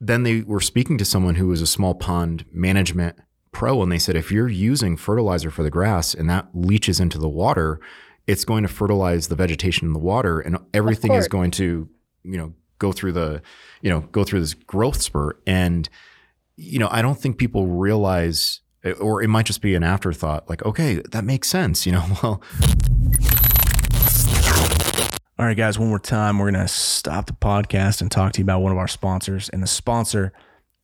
then they were speaking to someone who was a small pond management pro, and they said, if you're using fertilizer for the grass and that leaches into the water, it's going to fertilize the vegetation in the water, and everything is going to, you know, go through the, you know, go through this growth spurt. And, you know, I don't think people realize, or it might just be an afterthought, like, okay, that makes sense, you know, well. All right, guys, one more time, we're going to stop the podcast and talk to you about one of our sponsors. And the sponsor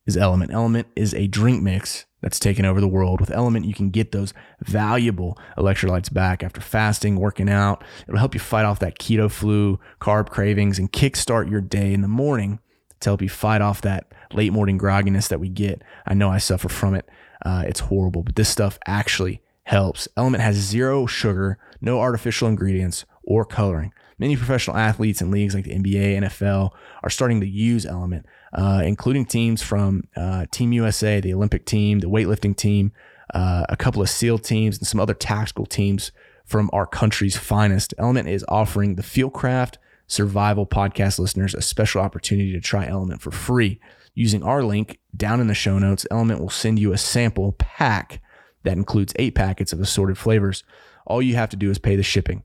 is Element. Element is a drink mix that's taken over the world. With Element, you can get those valuable electrolytes back after fasting, working out. It'll help you fight off that keto flu, carb cravings, and kickstart your day in the morning to help you fight off that late morning grogginess that we get. I know I suffer from it. Uh, it's horrible, but this stuff actually helps. Element has zero sugar, no artificial ingredients or coloring. Many professional athletes in leagues like the N B A, N F L are starting to use Element, uh, including teams from uh, Team U S A, the Olympic team, the weightlifting team, uh, a couple of SEAL teams, and some other tactical teams from our country's finest. Element is offering the Fieldcraft Survival podcast listeners a special opportunity to try Element for free. Using our link down in the show notes, Element will send you a sample pack that includes eight packets of assorted flavors. All you have to do is pay the shipping,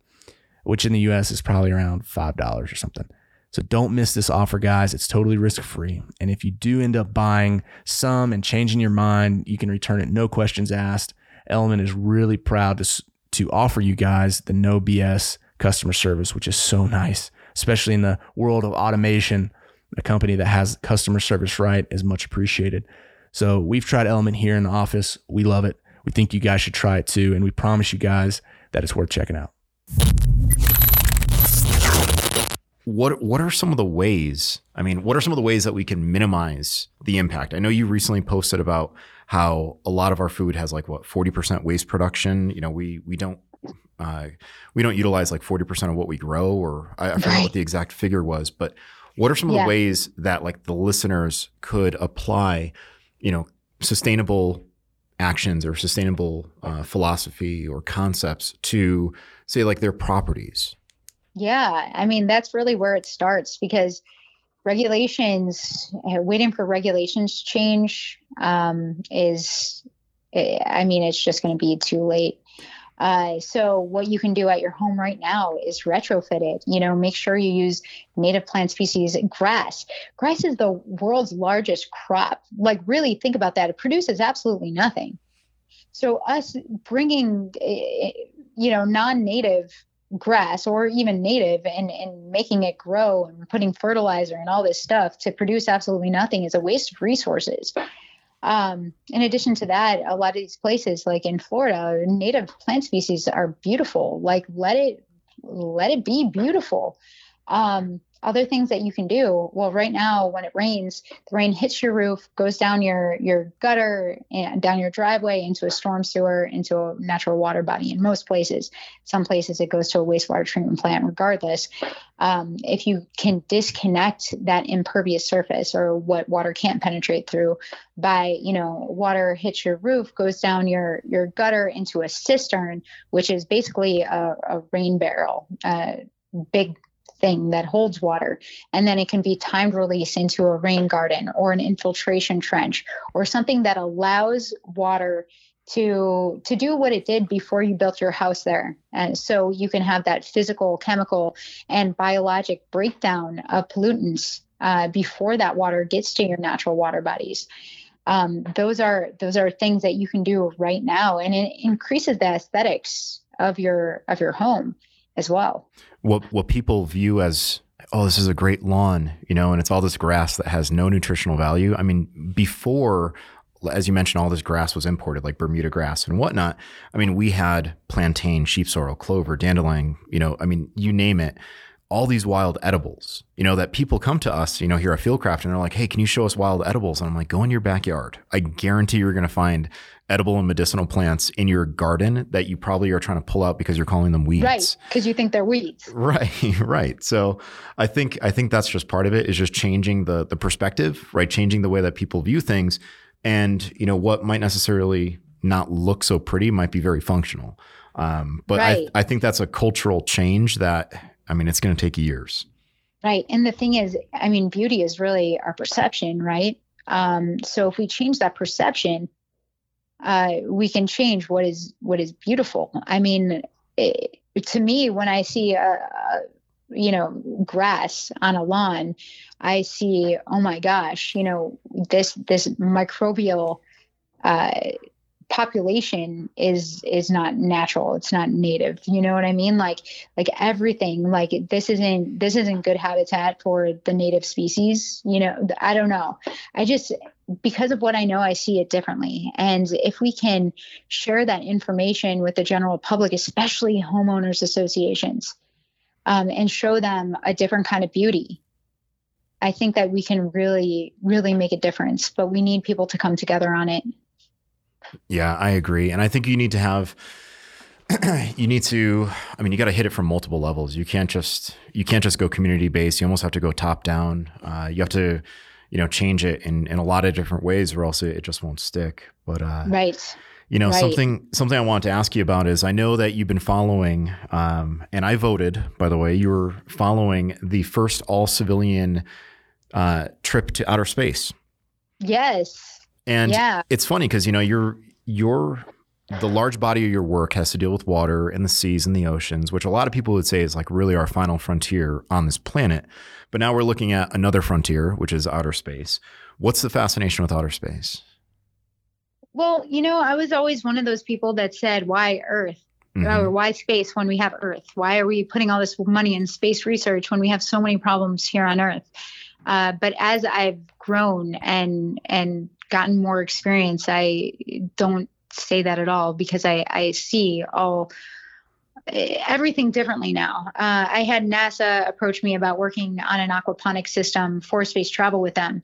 which in the U S is probably around five dollars or something. So don't miss this offer, guys. It's totally risk-free. And if you do end up buying some and changing your mind, you can return it, no questions asked. Element is really proud to, to offer you guys the no B S customer service, which is so nice, especially in the world of automation. A company that has customer service right is much appreciated. So we've tried Element here in the office. We love it. We think you guys should try it too. And we promise you guys that it's worth checking out. What what are some of the ways, I mean, what are some of the ways that we can minimize the impact? I know you recently posted about how a lot of our food has like, what, forty percent waste production. You know, we we don't uh, we don't utilize like forty percent of what we grow, or I, I forget right. what the exact figure was. But what are some of yeah. the ways that like the listeners could apply, you know, sustainable actions or sustainable uh, philosophy or concepts to say like their properties? Yeah, I mean, that's really where it starts, because regulations, waiting for regulations change um, is, I mean, it's just going to be too late. Uh, so what you can do at your home right now is retrofit it. You know, make sure you use native plant species. Grass. Grass is the world's largest crop. Like, really think about that. It produces absolutely nothing. So us bringing, you know, non-native grass or even native and, and making it grow and putting fertilizer and all this stuff to produce absolutely nothing is a waste of resources. Um, in addition to that, a lot of these places, like in Florida, native plant species are beautiful. Like, let it, let it be beautiful. Um, other things that you can do. Well, right now, when it rains, the rain hits your roof, goes down your, your gutter and down your driveway into a storm sewer, into a natural water body. In most places, some places it goes to a wastewater treatment plant, regardless. Um, if you can disconnect that impervious surface, or what water can't penetrate through, by, you know, water hits your roof, goes down your, your gutter into a cistern, which is basically a, a rain barrel, a big thing that holds water, and then it can be timed release into a rain garden or an infiltration trench or something that allows water to to do what it did before you built your house there. And so you can have that physical, chemical, and biologic breakdown of pollutants uh, before that water gets to your natural water bodies. Um, those are those are things that you can do right now, and it increases the aesthetics of your of your home as well. What what people view as, oh, this is a great lawn, you know, and it's all this grass that has no nutritional value. I mean, before, as you mentioned, all this grass was imported, like Bermuda grass and whatnot. I mean, we had plantain, sheep sorrel, clover, dandelion, you know, I mean, you name it, all these wild edibles, you know, that people come to us, you know, here at Fieldcraft, and they're like, hey, can you show us wild edibles? And I'm like, go in your backyard. I guarantee you're going to find edible and medicinal plants in your garden that you probably are trying to pull out because you're calling them weeds. Right, because you think they're weeds. Right, right. So I think I think that's just part of it, is just changing the the perspective, right? Changing the way that people view things. And, you know, what might necessarily not look so pretty might be very functional. Um, but right. I, I think that's a cultural change that, I mean, it's going to take years. Right. And the thing is, I mean, beauty is really our perception, right? Um, so if we change that perception, uh, we can change what is what is beautiful. I mean, it, to me, when I see, a, a, you know, grass on a lawn, I see, oh, my gosh, you know, this this microbial uh population is is not natural, it's not native, you know what I mean? Like like everything, like this isn't this isn't good habitat for the native species, you know. I don't know, I just, because of what I know, I see it differently. And if we can share that information with the general public, especially homeowners associations, um, and show them a different kind of beauty, I think that we can really really make a difference. But we need people to come together on it. Yeah, I agree. And I think you need to have, you need to, I mean, you got to hit it from multiple levels. You can't just, you can't just go community based. You almost have to go top down. Uh, you have to, you know, change it in, in a lot of different ways, or else it, it just won't stick. But, uh, right. You know, right. something, something I wanted to ask you about is, I know that you've been following, um, and I voted, by the way, you were following the first all civilian, uh, trip to outer space. Yes. And yeah. It's funny because, you know, your your the large body of your work has to deal with water and the seas and the oceans, which a lot of people would say is like really our final frontier on this planet. But now we're looking at another frontier, which is outer space. What's the fascination with outer space? Well, you know, I was always one of those people that said, why Earth? Mm-hmm. Or why space when we have Earth? Why are we putting all this money in space research when we have so many problems here on Earth? Uh, but as I've grown and and gotten more experience, I don't say that at all, because I, I see all everything differently now. Uh, I had NASA approach me about working on an aquaponic system for space travel with them.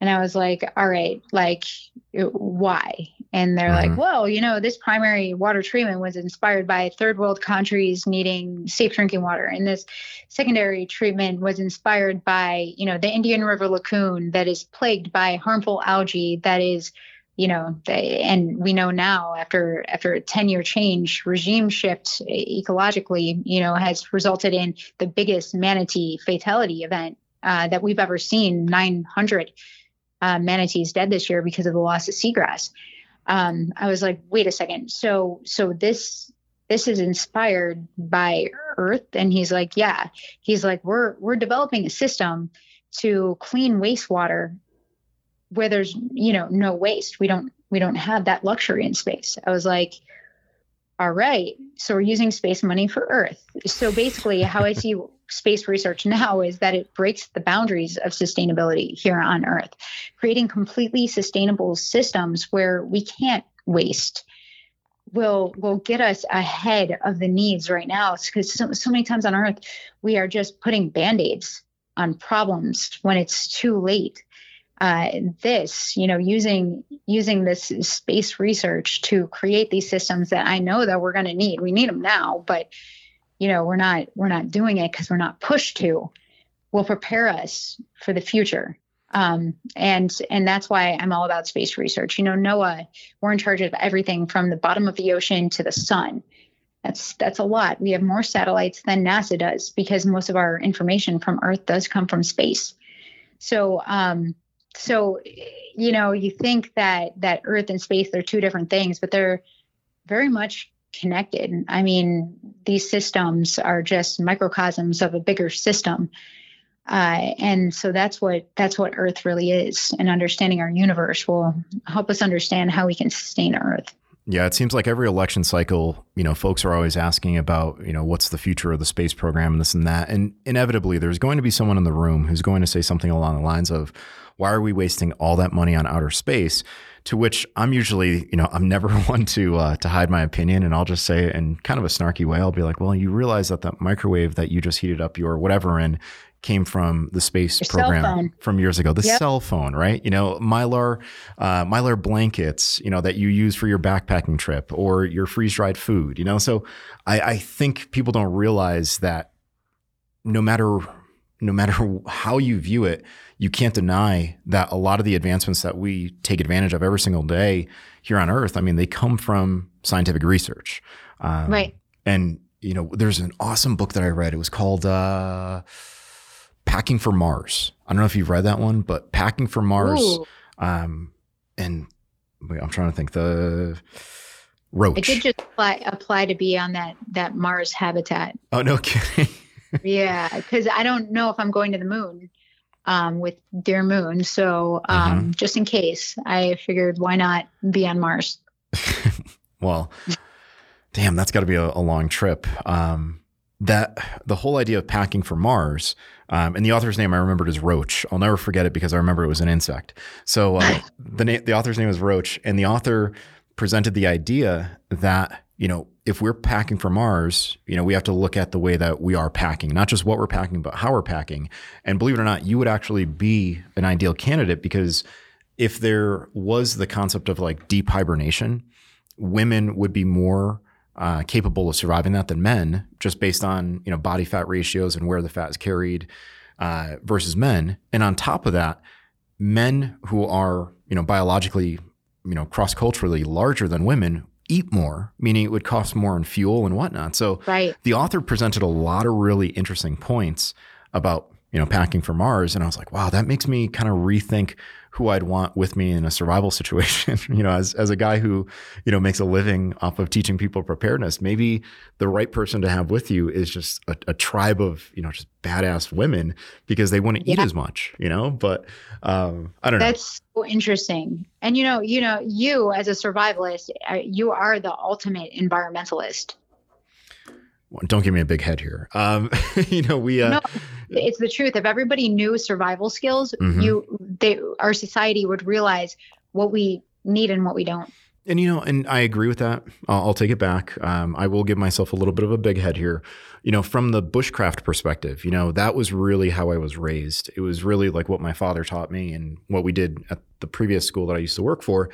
And I was like, all right, like, why? And they're mm-hmm. like, well, you know, this primary water treatment was inspired by third world countries needing safe drinking water. And this secondary treatment was inspired by, you know, the Indian River Lagoon that is plagued by harmful algae that is, you know, they, and we know now after after a ten-year change, regime shift ecologically, you know, has resulted in the biggest manatee fatality event uh, that we've ever seen, nine hundred uh, manatees dead this year because of the loss of seagrass. Um, I was like, wait a second. So so this this is inspired by Earth? And he's like, yeah. He's like, we're we're developing a system to clean wastewater where there's, you know, no waste. We don't, we don't have that luxury in space. I was like, all right, so we're using space money for Earth. So basically how I see space research now is that it breaks the boundaries of sustainability here on Earth, creating completely sustainable systems where we can't waste will, will get us ahead of the needs right now. Because so, so many times on Earth, we are just putting Band-Aids on problems when it's too late. Uh, this, you know, using using this space research to create these systems that I know that we're going to need. We need them now, but you know, we're not we're not doing it because we're not pushed to. Will prepare us for the future, um, and and that's why I'm all about space research. You know, NOAA, we're in charge of everything from the bottom of the ocean to the sun. That's that's a lot. We have more satellites than NASA does because most of our information from Earth does come from space. So. Um, So, you know, you think that that Earth and space, they're two different things, but they're very much connected. I mean, these systems are just microcosms of a bigger system. Uh, and so that's what that's what Earth really is. And understanding our universe will help us understand how we can sustain Earth. Yeah, it seems like every election cycle, you know, folks are always asking about, you know, what's the future of the space program and this and that. And inevitably, there's going to be someone in the room who's going to say something along the lines of, why are we wasting all that money on outer space? To which I'm usually, you know, I'm never one to uh, to hide my opinion. And I'll just say in kind of a snarky way, I'll be like, well, you realize that that microwave that you just heated up your whatever in came from the space your program from years ago, the yep. cell phone, right? You know, Mylar, uh, Mylar blankets, you know, that you use for your backpacking trip or your freeze dried food, you know? So I, I think people don't realize that no matter no matter how you view it, you can't deny that a lot of the advancements that we take advantage of every single day here on Earth, I mean, they come from scientific research. Um, right. And, you know, there's an awesome book that I read. It was called uh, Packing for Mars. I don't know if you've read that one, but Packing for Mars. Um, and wait, I'm trying to think the... Roach. I did just apply, apply to be on that, that Mars habitat. Oh, no kidding. Yeah, because I don't know if I'm going to the moon um, with Dear Moon. So um, mm-hmm. just in case, I figured why not be on Mars? Well, damn, that's got to be a, a long trip. Um, that the whole idea of packing for Mars, um, and the author's name I remembered is Roach. I'll never forget it because I remember it was an insect. So uh, the na- the author's name was Roach, and the author presented the idea that, you know, if we're packing for Mars, you know, we have to look at the way that we are packing, not just what we're packing, but how we're packing. And believe it or not, you would actually be an ideal candidate because if there was the concept of like deep hibernation, women would be more uh, capable of surviving that than men, just based on, you know, body fat ratios and where the fat is carried uh, versus men. And on top of that, men who are, you know, biologically, you know, cross-culturally larger than women eat more, meaning it would cost more in fuel and whatnot. So right. The author presented a lot of really interesting points about, you know, packing for Mars. And I was like, wow, that makes me kind of rethink who I'd want with me in a survival situation. You know, as, as a guy who, you know, makes a living off of teaching people preparedness, maybe the right person to have with you is just a, a tribe of, you know, just badass women because they wouldn't yeah. eat as much, you know, but um, I don't That's know. That's so interesting. And, you know, you know, you as a survivalist, you are the ultimate environmentalist. Well, don't give me a big head here. Um, you know, we, uh, no, it's the truth. If everybody knew survival skills, mm-hmm. you, they, our society would realize what we need and what we don't. And, you know, and I agree with that. I'll, I'll take it back. Um, I will give myself a little bit of a big head here. You know, from the bushcraft perspective, you know, that was really how I was raised. It was really like what my father taught me and what we did at the previous school that I used to work for.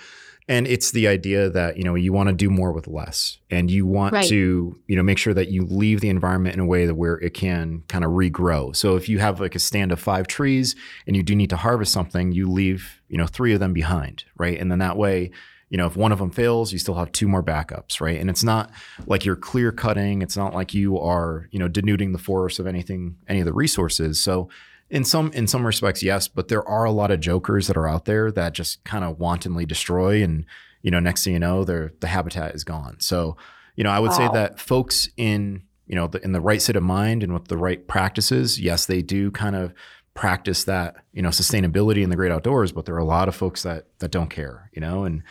And it's the idea that, you know, you want to do more with less, and you want right. to, you know, make sure that you leave the environment in a way that where it can kind of regrow. So if you have like a stand of five trees and you do need to harvest something, you leave, you know, three of them behind. Right. And then that way, you know, if one of them fails, you still have two more backups, right? And it's not like you're clear cutting. It's not like you are, you know, denuding the forest of anything, any of the resources. So in some in some respects, yes, but there are a lot of jokers that are out there that just kind of wantonly destroy, and, you know, next thing you know, their the habitat is gone. So, you know, I would wow. say that folks in, you know, the, in the right state of mind and with the right practices, yes, they do kind of practice that, you know, sustainability in the great outdoors, but there are a lot of folks that that don't care, you know, and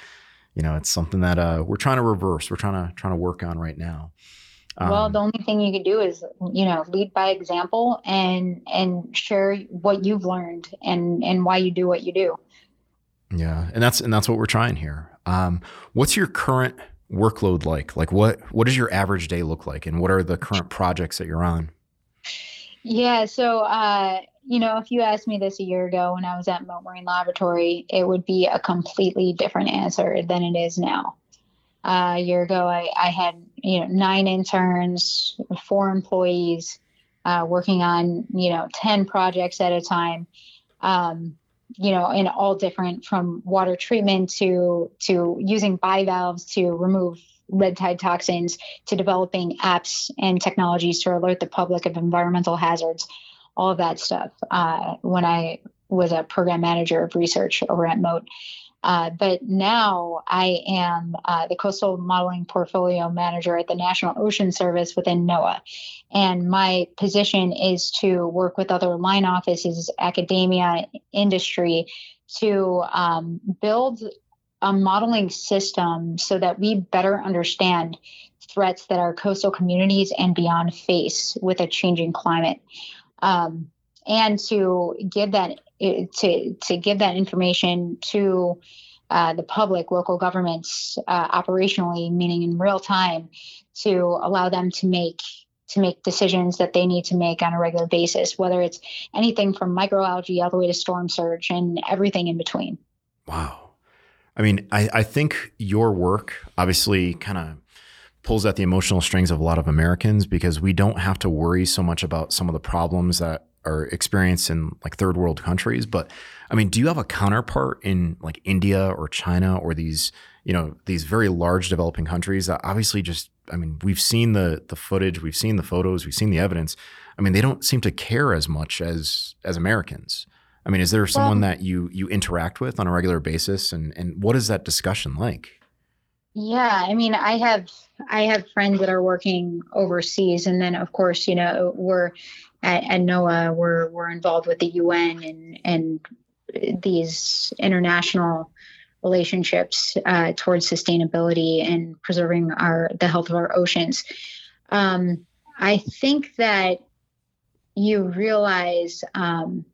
you know, it's something that uh, we're trying to reverse. We're trying to trying to work on right now. Um, well, the only thing you can do is, you know, lead by example and and share what you've learned and and why you do what you do. Yeah, and that's and that's what we're trying here. Um, what's your current workload like? Like, what what does your average day look like, and what are the current projects that you're on? Yeah, so. Uh, You know, if you asked me this a year ago when I was at Mote Marine Laboratory, it would be a completely different answer than it is now. Uh, a year ago, I, I had, you know, nine interns, four employees, uh, working on, you know, ten projects at a time, um, you know, in all different from water treatment to to using bivalves to remove lead tide toxins to developing apps and technologies to alert the public of environmental hazards. All of that stuff uh, when I was a program manager of research over at Mote. Uh, but now I am uh, the coastal modeling portfolio manager at the National Ocean Service within NOAA. And my position is to work with other line offices, academia, industry to um, build a modeling system so that we better understand threats that our coastal communities and beyond face with a changing climate. Um, and to give that to to give that information to uh, the public, local governments, uh, operationally, meaning in real time, to allow them to make to make decisions that they need to make on a regular basis, whether it's anything from microalgae all the way to storm surge and everything in between. Wow, I mean, I, I think your work obviously kind of pulls at the emotional strings of a lot of Americans, because we don't have to worry so much about some of the problems that are experienced in like third world countries. But I mean, do you have a counterpart in like India or China or these, you know, these very large developing countries that obviously just, I mean, we've seen the the footage, we've seen the photos, we've seen the evidence. I mean, they don't seem to care as much as as Americans. I mean, is there someone that you you interact with on a regular basis? And and what is that discussion like? Yeah, I mean, I have I have friends that are working overseas, and then of course, you know, we're at, at NOAA, we're we're involved with the U N and and these international relationships uh, towards sustainability and preserving our the health of our oceans. Um, I think that you realize um,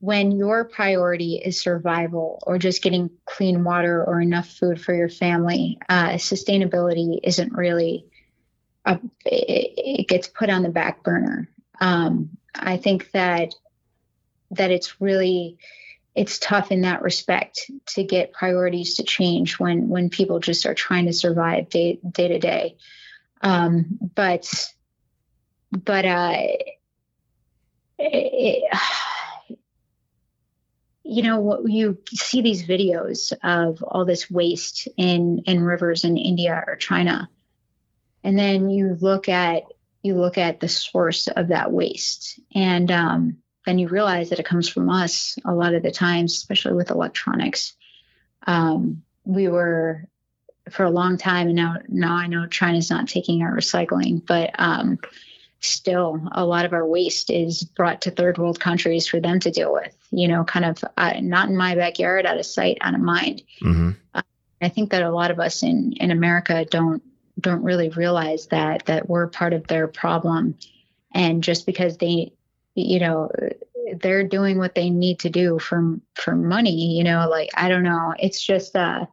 when your priority is survival or just getting clean water or enough food for your family, uh, sustainability isn't really, a, it, it gets put on the back burner. Um, I think that that it's really, it's tough in that respect to get priorities to change when when people just are trying to survive day, day to day. Um, but, but uh, it, it you know, you see these videos of all this waste in, in rivers in India or China. And then you look at, you look at the source of that waste. And um, then you realize that it comes from us a lot of the times, especially with electronics. Um, we were for a long time, and now, now I know China's not taking our recycling, but um, still a lot of our waste is brought to third world countries for them to deal with, you know, kind of uh, not in my backyard, out of sight, out of mind. Mm-hmm. Uh, I think that a lot of us in, in America don't, don't really realize that, that we're part of their problem. And just because they, you know, they're doing what they need to do for, for money, you know, like, I don't know, it's just, uh,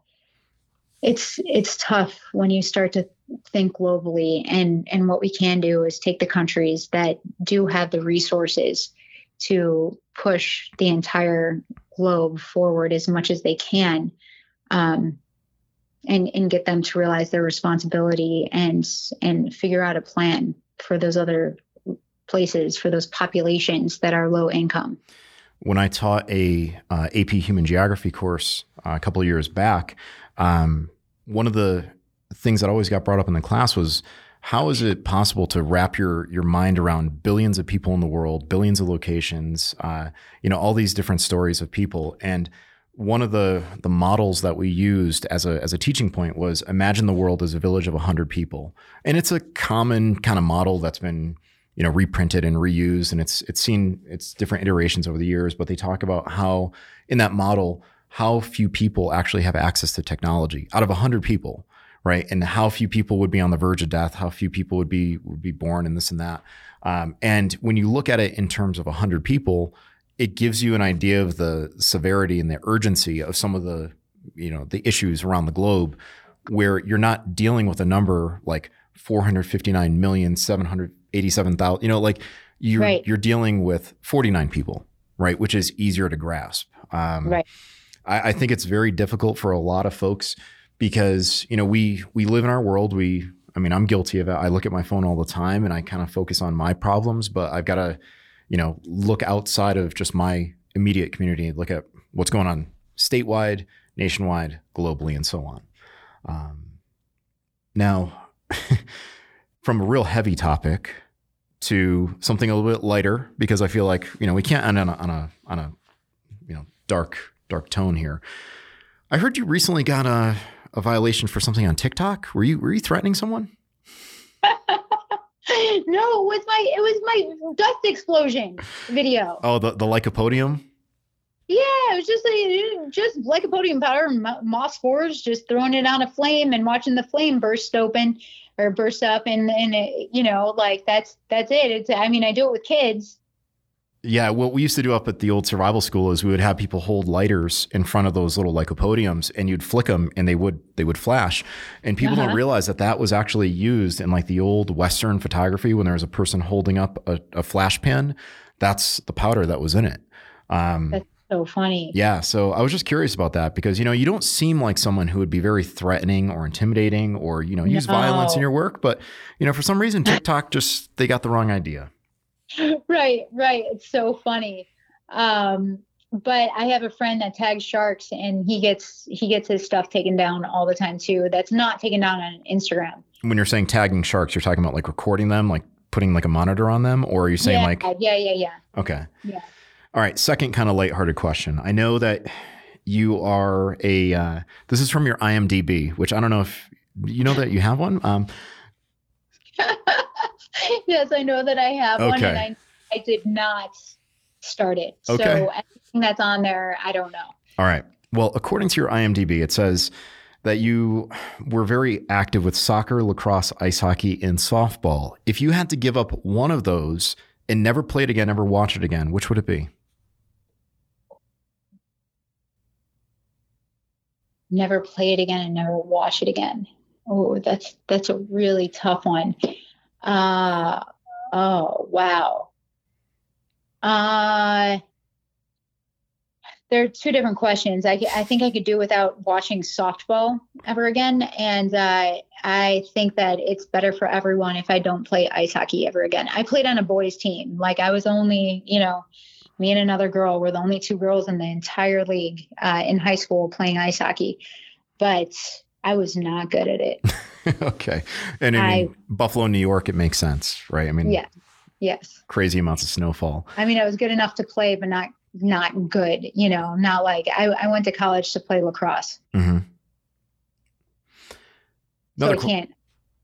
it's it's tough when you start to think globally. And, and what we can do is take the countries that do have the resources to push the entire globe forward as much as they can, um, and, and get them to realize their responsibility and and figure out a plan for those other places, for those populations that are low income. When I taught a uh, A P Human Geography course uh, a couple of years back, um, one of the things that always got brought up in the class was, how is it possible to wrap your your mind around billions of people in the world, billions of locations, uh, you know, all these different stories of people? And one of the the models that we used as a as a teaching point was, imagine the world as a village of one hundred people. And it's a common kind of model that's been, you know, reprinted and reused, and it's it's seen its different iterations over the years. But they talk about how in that model, how few people actually have access to technology out of one hundred people, right? And how few people would be on the verge of death, how few people would be would be born, and this and that. Um, and when you look at it in terms of one hundred people, it gives you an idea of the severity and the urgency of some of the, you know, the issues around the globe, where you're not dealing with a number like four hundred fifty-nine million seven hundred eighty-seven thousand, you know, like you're, right. you're dealing with forty-nine people, right? Which is easier to grasp. Um, right. I, I think it's very difficult for a lot of folks because, you know, we, we live in our world. We, I mean, I'm guilty of it. I look at my phone all the time and I kind of focus on my problems, but I've got to, you know, look outside of just my immediate community and look at what's going on statewide, nationwide, globally, and so on. Um, now, from a real heavy topic to something a little bit lighter, because I feel like, you know, we can't end on a, on a, on a you know, dark, dark tone here. I heard you recently got a, a violation for something on TikTok. Were you, were you threatening someone? No, it was my, it was my dust explosion video. Oh, the, the lycopodium? Yeah, it was just a, just lycopodium powder, moss spores, just throwing it on a flame and watching the flame burst open or burst up. And, and it, you know, like that's, that's it. It's, I mean, I do it with kids. Yeah. What we used to do up at the old survival school is we would have people hold lighters in front of those little lycopodiums and you'd flick them and they would, they would flash. And people uh-huh. don't realize that that was actually used in like the old Western photography when there was a person holding up a, a flash pan. That's the powder that was in it. Um, that's so funny. Yeah. So I was just curious about that because, you know, you don't seem like someone who would be very threatening or intimidating or, you know, use no. violence in your work, but you know, for some reason, TikTok just, they got the wrong idea. Right, right. It's so funny. Um, but I have a friend that tags sharks and he gets he gets his stuff taken down all the time too. That's not taken down on Instagram. When you're saying tagging sharks, you're talking about like recording them, like putting like a monitor on them, or are you saying yeah, like Yeah, yeah, yeah. Okay. Yeah. All right. Second kind of lighthearted question. I know that you are a uh, this is from your I M D B, which I don't know if you know that you have one. Um Yes, I know that I have okay. one, and I, I did not start it. Okay. So everything that's on there, I don't know. All right. Well, according to your I M D B, it says that you were very active with soccer, lacrosse, ice hockey, and softball. If you had to give up one of those and never play it again, never watch it again, which would it be? Never play it again and never watch it again. Oh, that's that's a really tough one. Uh, oh, wow. Uh, there are two different questions. I, I think I could do without watching softball ever again. And, uh, I think that it's better for everyone if I don't play ice hockey ever again. I played on a boys team. Like I was only, you know, me and another girl were the only two girls in the entire league, uh, in high school playing ice hockey, but I was not good at it. Okay. And I mean, I, Buffalo, New York, it makes sense, right? I mean, yeah, yes. Crazy amounts of snowfall. I mean, I was good enough to play, but not, not good, you know, not like I, I went to college to play lacrosse. Mm-hmm. So I qu- can't,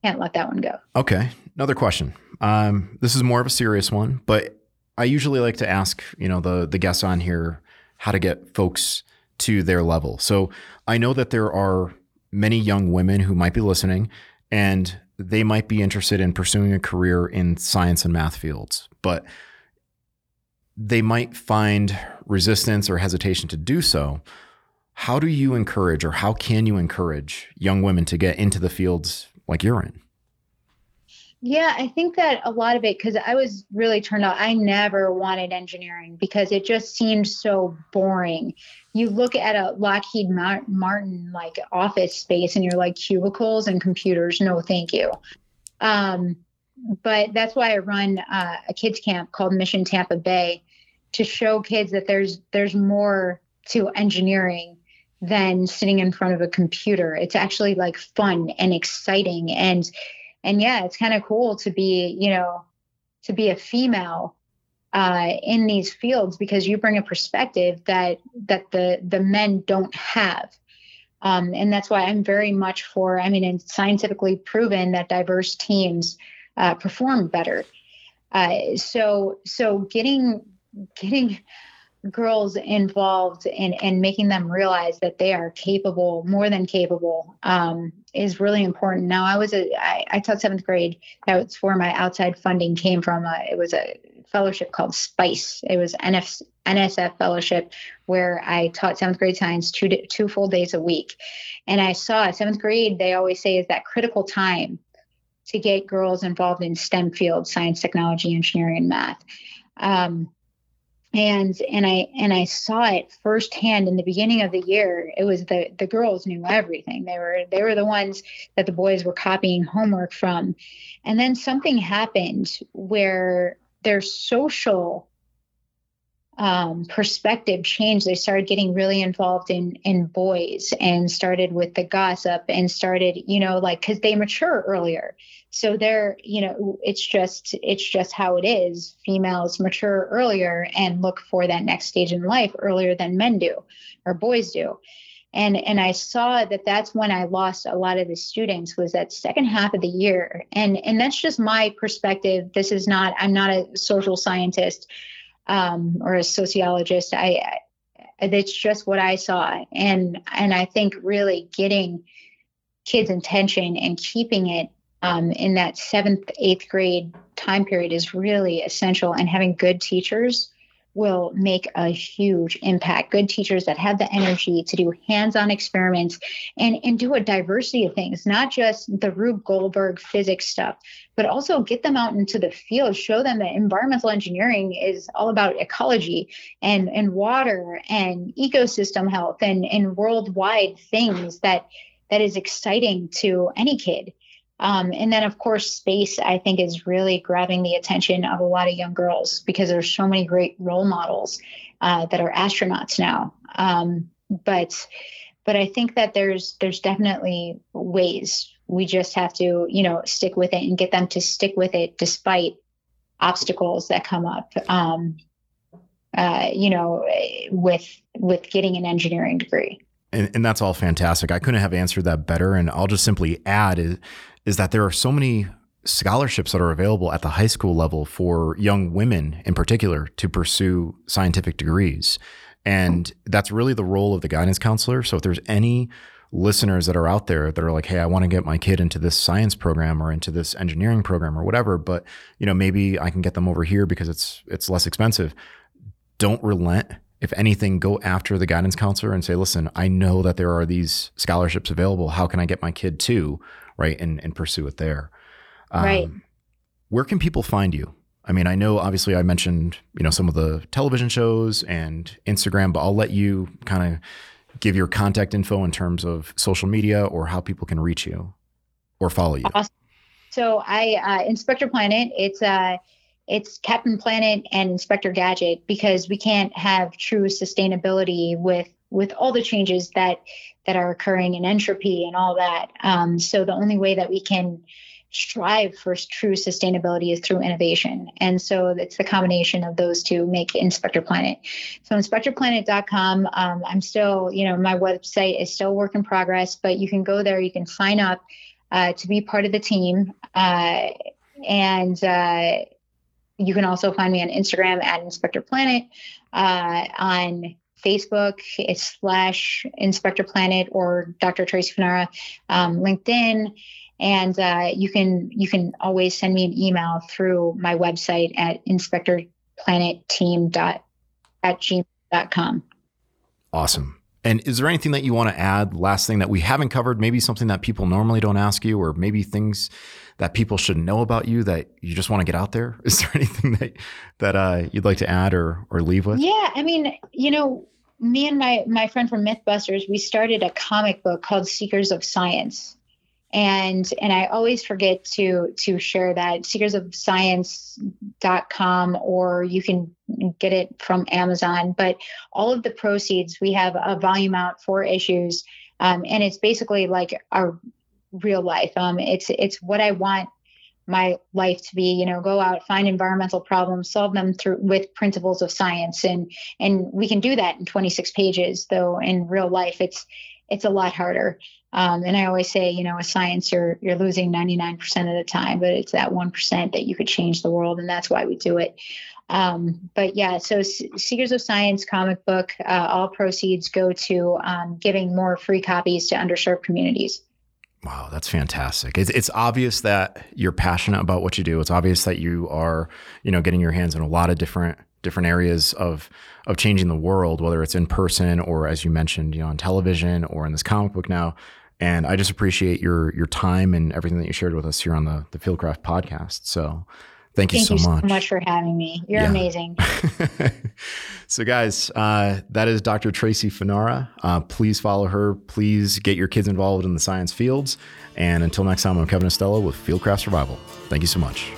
can't let that one go. Okay. Another question. Um, this is more of a serious one, but I usually like to ask, you know, the, the guests on here, how to get folks to their level. So I know that there are many young women who might be listening and they might be interested in pursuing a career in science and math fields, but they might find resistance or hesitation to do so. How do you encourage, or how can you encourage young women to get into the fields like you're in? Yeah, I think that a lot of it, because I was really turned out, I never wanted engineering because it just seemed so boring. You look at a Lockheed Martin like office space and you're like, cubicles and computers, no thank you. Um, but that's why I run uh, a kids camp called Mission Tampa Bay, to show kids that there's there's more to engineering than sitting in front of a computer. It's actually like fun and exciting. And, and yeah, it's kind of cool to be, you know, to be a female uh, in these fields, because you bring a perspective that, that the, the men don't have. Um, and that's why I'm very much for, I mean, it's scientifically proven that diverse teams uh, perform better. Uh, so, so getting, getting, girls involved and and making them realize that they are capable, more than capable, um, is really important. Now, I was a I, I taught seventh grade. That's where my outside funding came from. Uh, it was a fellowship called SPICE. It was N S F fellowship where I taught seventh grade science two two full days a week, and I saw seventh grade. They always say is that critical time to get girls involved in STEM fields: science, technology, engineering, and math. Um, And, and I, and I saw it firsthand in the beginning of the year. It was the, the girls knew everything. They were, they were the ones that the boys were copying homework from. And then something happened where their social, um, perspective changed. They started getting really involved in, in boys, and started with the gossip, and started, you know, like, cause they mature earlier. So they're, you know, it's just, it's just how it is. Females mature earlier and look for that next stage in life earlier than men do, or boys do. And, and I saw that that's when I lost a lot of the students, was that second half of the year. And, and that's just my perspective. This is not, I'm not a social scientist. Um, or a sociologist. I, I, that's just what I saw. And, and I think really getting kids' attention and keeping it um, in that seventh, eighth grade time period is really essential. And having good teachers will make a huge impact. Good teachers that have the energy to do hands-on experiments and, and do a diversity of things, not just the Rube Goldberg physics stuff, but also get them out into the field, show them that environmental engineering is all about ecology and, and water and ecosystem health and, and worldwide things that, that is exciting to any kid. Um, and then, of course, space, I think, is really grabbing the attention of a lot of young girls, because there's so many great role models uh, that are astronauts now. Um, but but I think that there's there's definitely ways. We just have to, you know, stick with it and get them to stick with it despite obstacles that come up, um, uh, you know, with with getting an engineering degree. And, and that's all fantastic. I couldn't have answered that better. And I'll just simply add is, is that there are so many scholarships that are available at the high school level for young women in particular to pursue scientific degrees. And that's really the role of the guidance counselor. So if there's any listeners that are out there that are like, hey, I want to get my kid into this science program or into this engineering program or whatever, but you know, maybe I can get them over here because it's it's less expensive. Don't relent. If anything, go after the guidance counselor and say, listen, I know that there are these scholarships available. How can I get my kid to, right, and, and pursue it there? Um, right. Where can people find you? I mean, I know, obviously, I mentioned, you know, some of the television shows and Instagram, but I'll let you kind of give your contact info in terms of social media or how people can reach you or follow you. Awesome. So I, uh, Inspector Planet, it's a, uh, It's Captain Planet and Inspector Gadget, because we can't have true sustainability with, with all the changes that, that are occurring in entropy and all that. Um, so the only way that we can strive for true sustainability is through innovation. And so it's the combination of those two make Inspector Planet. So inspector planet dot com, um, I'm still, you know, my website is still work in progress, but you can go there, you can sign up uh, to be part of the team. Uh, and, uh, You can also find me on Instagram at Inspector Planet, uh, on Facebook, it's slash Inspector Planet or Doctor Tracy Fanara, um, LinkedIn. And uh, you can you can always send me an email through my website at inspector planet team dot at gmail dot com. Awesome. And is there anything that you want to add? Last thing that we haven't covered, maybe something that people normally don't ask you, or maybe things that people should know about you that you just want to get out there? Is there anything that that uh, you'd like to add or or leave with? Yeah, I mean, you know, me and my my friend from Mythbusters, we started a comic book called Seekers of Science. And and I always forget to to share that, seekers of science dot com, or you can get it from Amazon. But all of the proceeds, we have a volume out, four issues, um, and it's basically like our real life. Um, it's it's what I want my life to be. You know, go out, find environmental problems, solve them through with principles of science, and and we can do that in twenty-six pages. Though in real life, it's it's a lot harder. Um, and I always say, you know, with science, you're, you're losing ninety-nine percent of the time, but it's that one percent that you could change the world. And that's why we do it. Um, but yeah, so Seekers of Science comic book, uh, all proceeds go to um, giving more free copies to underserved communities. Wow, that's fantastic. It's, it's obvious that you're passionate about what you do. It's obvious that you are, you know, getting your hands in a lot of different different areas of, of changing the world, whether it's in person or, as you mentioned, you know, on television or in this comic book now. And I just appreciate your, your time and everything that you shared with us here on the, the Fieldcraft podcast. So thank you so much. Thank you so much for having me. You're yeah. amazing. So guys, uh, that is Doctor Tracy Fanara. Uh, please follow her. Please get your kids involved in the science fields. And until next time, I'm Kevin Estella with Fieldcraft Survival. Thank you so much.